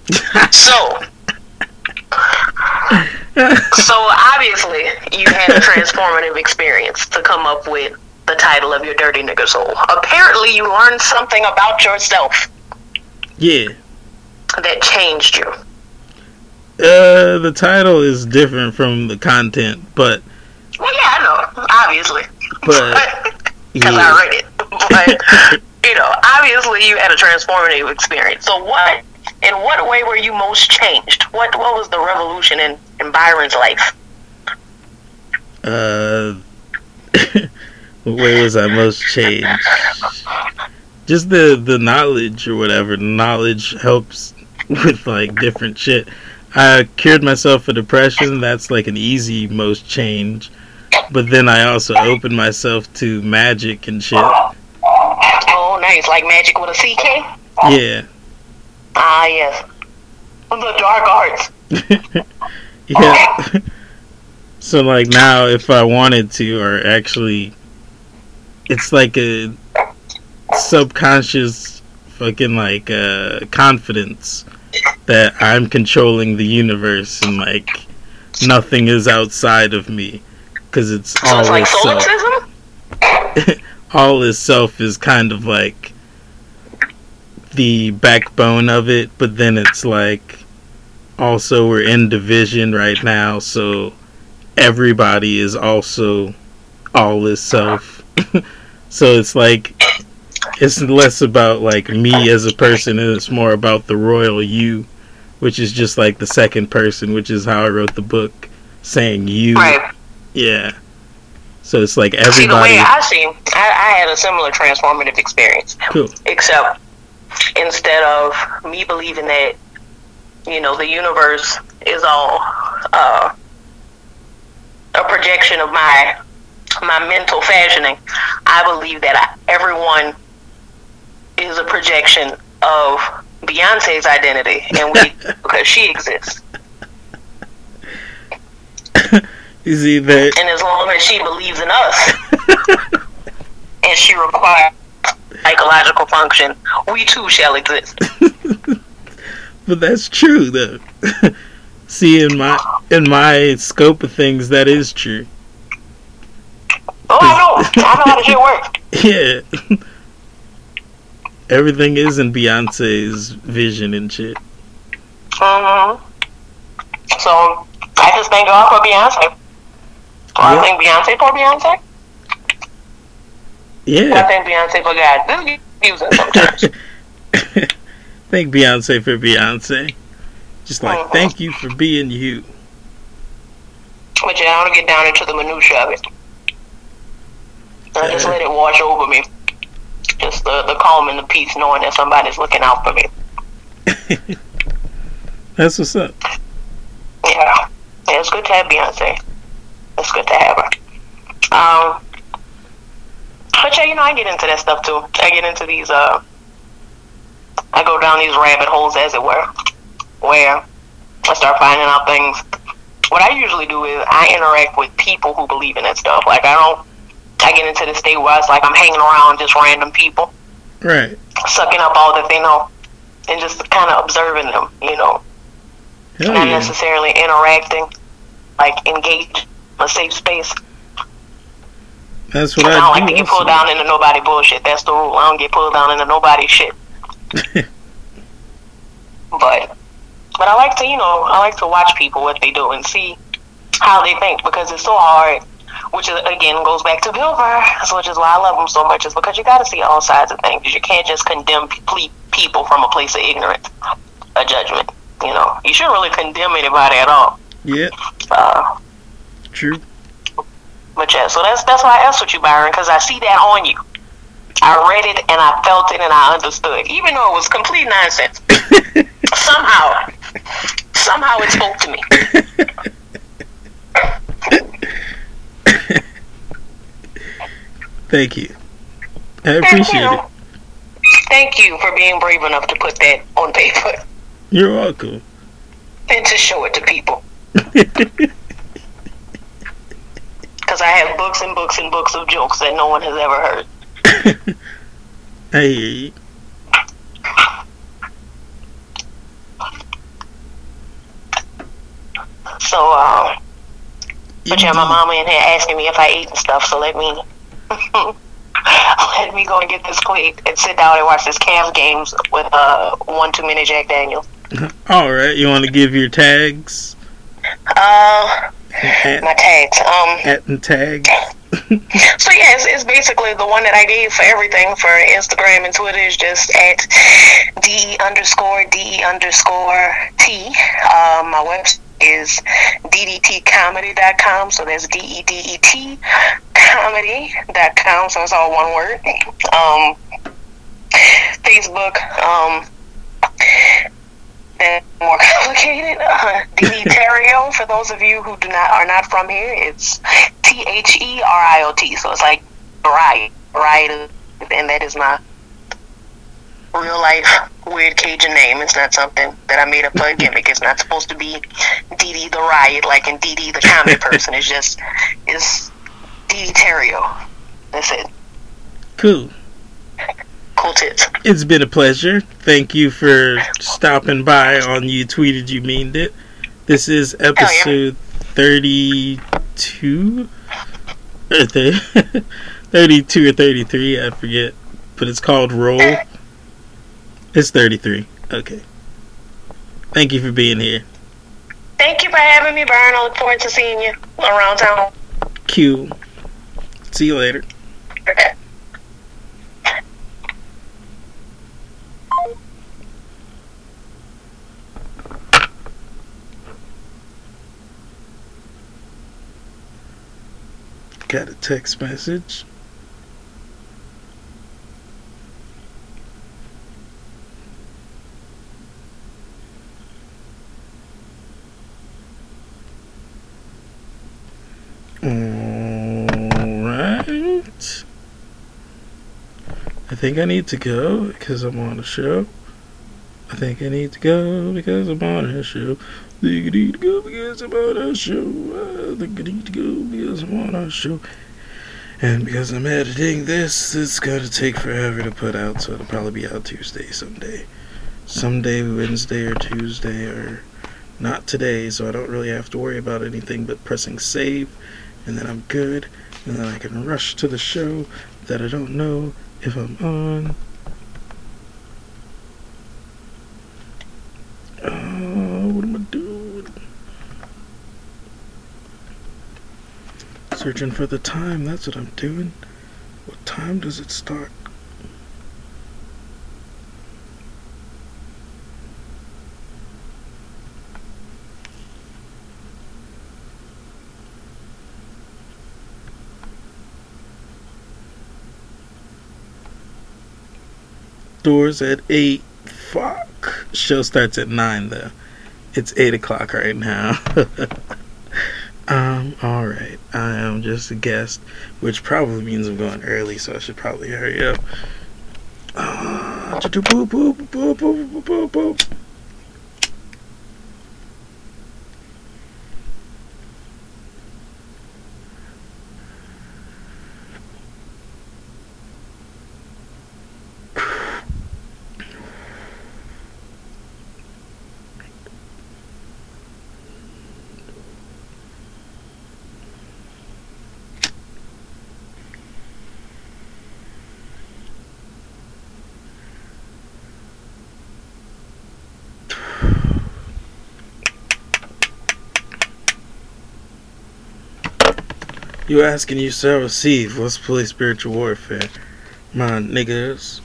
So obviously you had a transformative experience to come up with the title of Your Dirty Nigger Soul. Apparently you learned something about yourself. Yeah. That changed you. The title is different from the content, but... Well, yeah, I know, obviously. But... Because yeah. I read it. But, you know, obviously you had a transformative experience. So what... In what way were you most changed? What was the revolution in Byron's life? Where was I most changed? Just the knowledge or whatever. Knowledge helps with, like, different shit. I cured myself of depression. That's, like, an easy most change. But then I also opened myself to magic and shit. Oh, nice. Like magic with a CK? Yeah. Ah, yes. The dark arts. Yeah. So, like, now if I wanted to, or actually, it's like a subconscious fucking, like, confidence that I'm controlling the universe and, like, nothing is outside of me. Because it's all is like solipsism? All is self is kind of, like, the backbone of it, but then it's like also we're in division right now, so everybody is also all is self. So it's like it's less about like me as a person and it's more about the royal you, which is just like the second person, which is how I wrote the book, saying you. Right. Yeah. So it's like everybody. See, the way I see, I had a similar transformative experience. Cool. Except instead of me believing that, you know, the universe is all a projection of my mental fashioning, I believe that everyone is a projection of Beyonce's identity, and we because she exists. You see that? And as long as she believes in us, and she requires psychological function, we too shall exist. But that's true though. See, in my scope of things, that is true. Oh, I know how the shit works. Yeah. Everything is in Beyonce's vision and shit. So I just thank God for Beyonce. I thank Beyonce for Beyonce. Yeah. I thank Beyonce for God. This gives us sometimes. Thank Beyonce for Beyonce. Just like, thank you for being you. But yeah, I don't get down into the minutiae of it. I just let it wash over me. Just the calm and the peace, knowing that somebody's looking out for me. That's what's up. Yeah. Yeah, it's good to have Beyonce. It's good to have her. But yeah, you know, I get into that stuff too. I get into these, I go down these rabbit holes, as it were, where I start finding out things. What I usually do is I interact with people who believe in that stuff. Like, I get into the state where it's like I'm hanging around just random people. Right. Sucking up all that they know and just kind of observing them, you know. Hell not necessarily interacting, like engaged in a safe space. That's what I do. I don't like to get pulled down into nobody bullshit. That's the rule. I don't get pulled down into nobody shit. But I like to, you know, I like to watch people, what they do, and see how they think, because it's so hard, which is, again, goes back to Boomiverse, which is why I love them so much, is because you got to see all sides of things. You can't just condemn people from a place of ignorance, a judgment, you know. You shouldn't really condemn anybody at all. Yeah. True. But yeah, so that's why I asked with you, Byron, because I see that on you. I read it and I felt it and I understood, even though it was complete nonsense. somehow it spoke to me. Thank you. I appreciate it. Thank you for being brave enough to put that on paper. You're welcome. And to show it to people. Because I have books and books and books of jokes that no one has ever heard. Hey. So, but yeah, my mama in here asking me if I eat and stuff, so let me go and get this quick and sit down and watch this Cavs games with 1 2-minute Jack Daniels. Alright, you want to give your tags? My tags. At the tags. So yeah, it's basically the one that I gave for everything for Instagram and Twitter is just at DE_DE_T. My website is DDTcomedy.com, so that's DEDET comedy.com, so it's all one word. Facebook, that's more complicated. DD Terrio, for those of you who are not from here, it's THERIOT, so it's like riot, and that is my real life weird Cajun name. It's not something that I made up for a gimmick. It's not supposed to be DD the Riot, like in DD the Comedy Person. It's DD Terrio. That's it. Cool. Cool tits. It's been a pleasure. Thank you for stopping by on You Tweeted You Meaned It. This is episode 32 or 32 or 33, I forget. But it's called Roll. It's 33. Okay. Thank you for being here. Thank you for having me, Brian. I look forward to seeing you around town. Cool. See you later. Got a text message. Alright. I think I need to go because I'm on a show. I think I need to go because I'm on a show. And because I'm editing this, it's gonna take forever to put out, so it'll probably be out Tuesday someday. Someday, Wednesday or Tuesday, or not today, so I don't really have to worry about anything but pressing save, and then I'm good, and then I can rush to the show that I don't know if I'm on. What am I doing? Searching for the time, that's what I'm doing. What time does it start? Doors at 8. Fuck. Show starts at 9 though. It's 8 o'clock right now. Alright. I am just a guest, which probably means I'm going early, so I should probably hurry up. You ask and you shall receive. Let's play Spiritual Warfare. My niggas.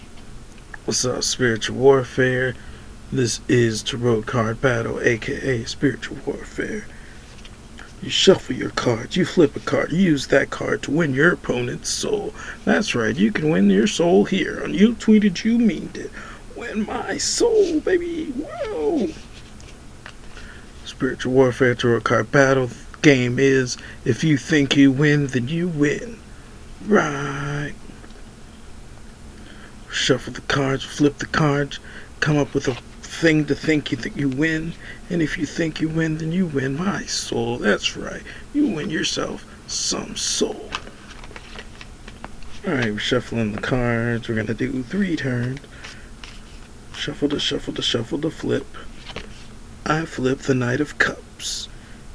What's up, Spiritual Warfare? This is Tarot Card Battle, aka Spiritual Warfare. You shuffle your cards, you flip a card, you use that card to win your opponent's soul. That's right, you can win your soul here on You Tweeted You Meaned It. Win my soul, baby. Whoa. Spiritual Warfare, Tarot Card Battle. Game is, if you think you win, then you win. Right. Shuffle the cards, flip the cards, come up with a thing to think you win, and if you think you win, then you win my soul. That's right. You win yourself some soul. Alright, we're shuffling the cards. We're going to do 3 turns. Shuffle to shuffle to shuffle to flip. I flip the Knight of Cups.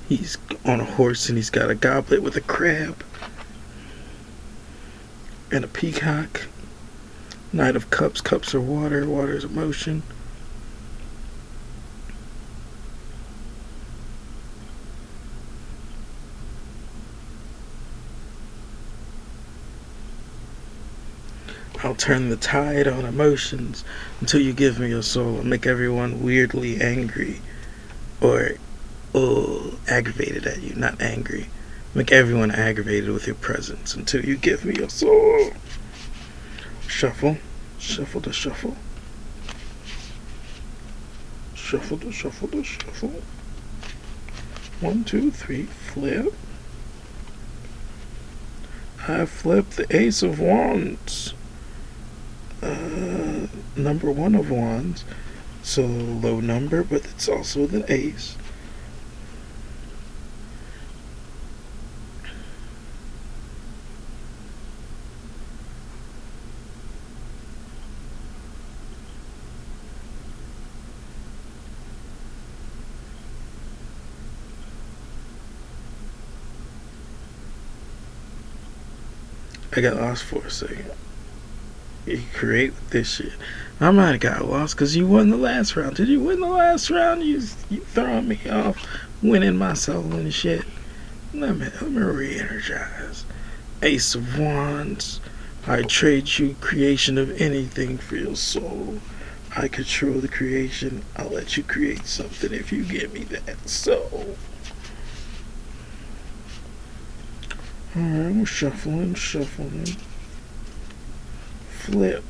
He's on a horse and he's got a goblet with a crab. And a peacock. Knight of Cups. Cups are water. Water is emotion. I'll turn the tide on emotions until you give me your soul and make everyone weirdly angry or aggravated at you, not angry. Make everyone aggravated with your presence until you give me your soul. Shuffle, shuffle to shuffle. Shuffle to shuffle to shuffle. 1, 2, 3, flip. I flip the Ace of Wands. Number 1 of Wands, so low number, but it's also the ace. I got lost for a second. You create with this shit. I might have got lost because you won the last round. Did you win the last round? You throwing me off, winning my soul and shit. Let me re-energize. Ace of Wands. I trade you creation of anything for your soul. I control the creation. I'll let you create something if you give me that soul. Alright, we're shuffling, shuffling. Flip.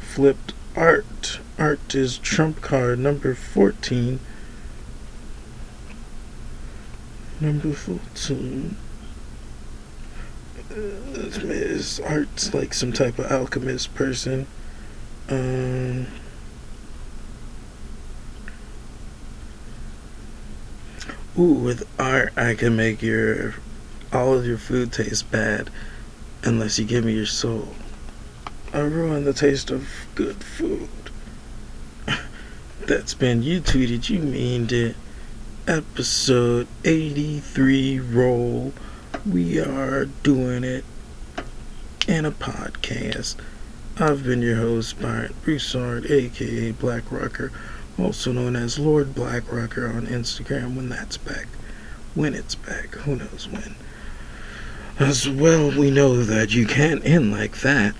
Flipped art. Art is trump card number 14. Number 14. Art's like some type of alchemist person. With art I can make all of your food taste bad. Unless you give me your soul. I ruin the taste of good food. That's been You Tweeted, You Meaned It. Episode 83 roll. We are doing it in a podcast. I've been your host, Byron Broussard, a.k.a. Black Rocker, also known as Lord Black Rocker on Instagram when that's back. When it's back, who knows when. As well, we know that you can't end like that.